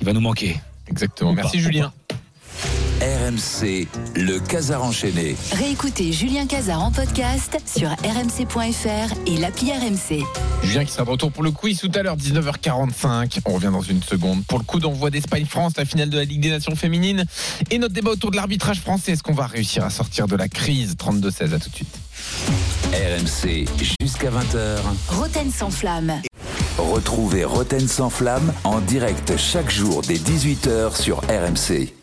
il va nous manquer. Exactement, merci Julien. RMC, le Casar enchaîné. Réécoutez Julien Casar en podcast sur rmc.fr et l'appli RMC. Julien qui sera de retour pour le quiz tout à l'heure, 19h45. On revient dans une seconde pour le coup d'envoi d'Espagne-France, la finale de la Ligue des Nations féminines et notre débat autour de l'arbitrage français. Est-ce qu'on va réussir à sortir de la crise? 32-16, à tout de suite. RMC jusqu'à 20h. Roten sans flamme. Retrouvez Roten sans flamme en direct chaque jour dès 18h sur RMC.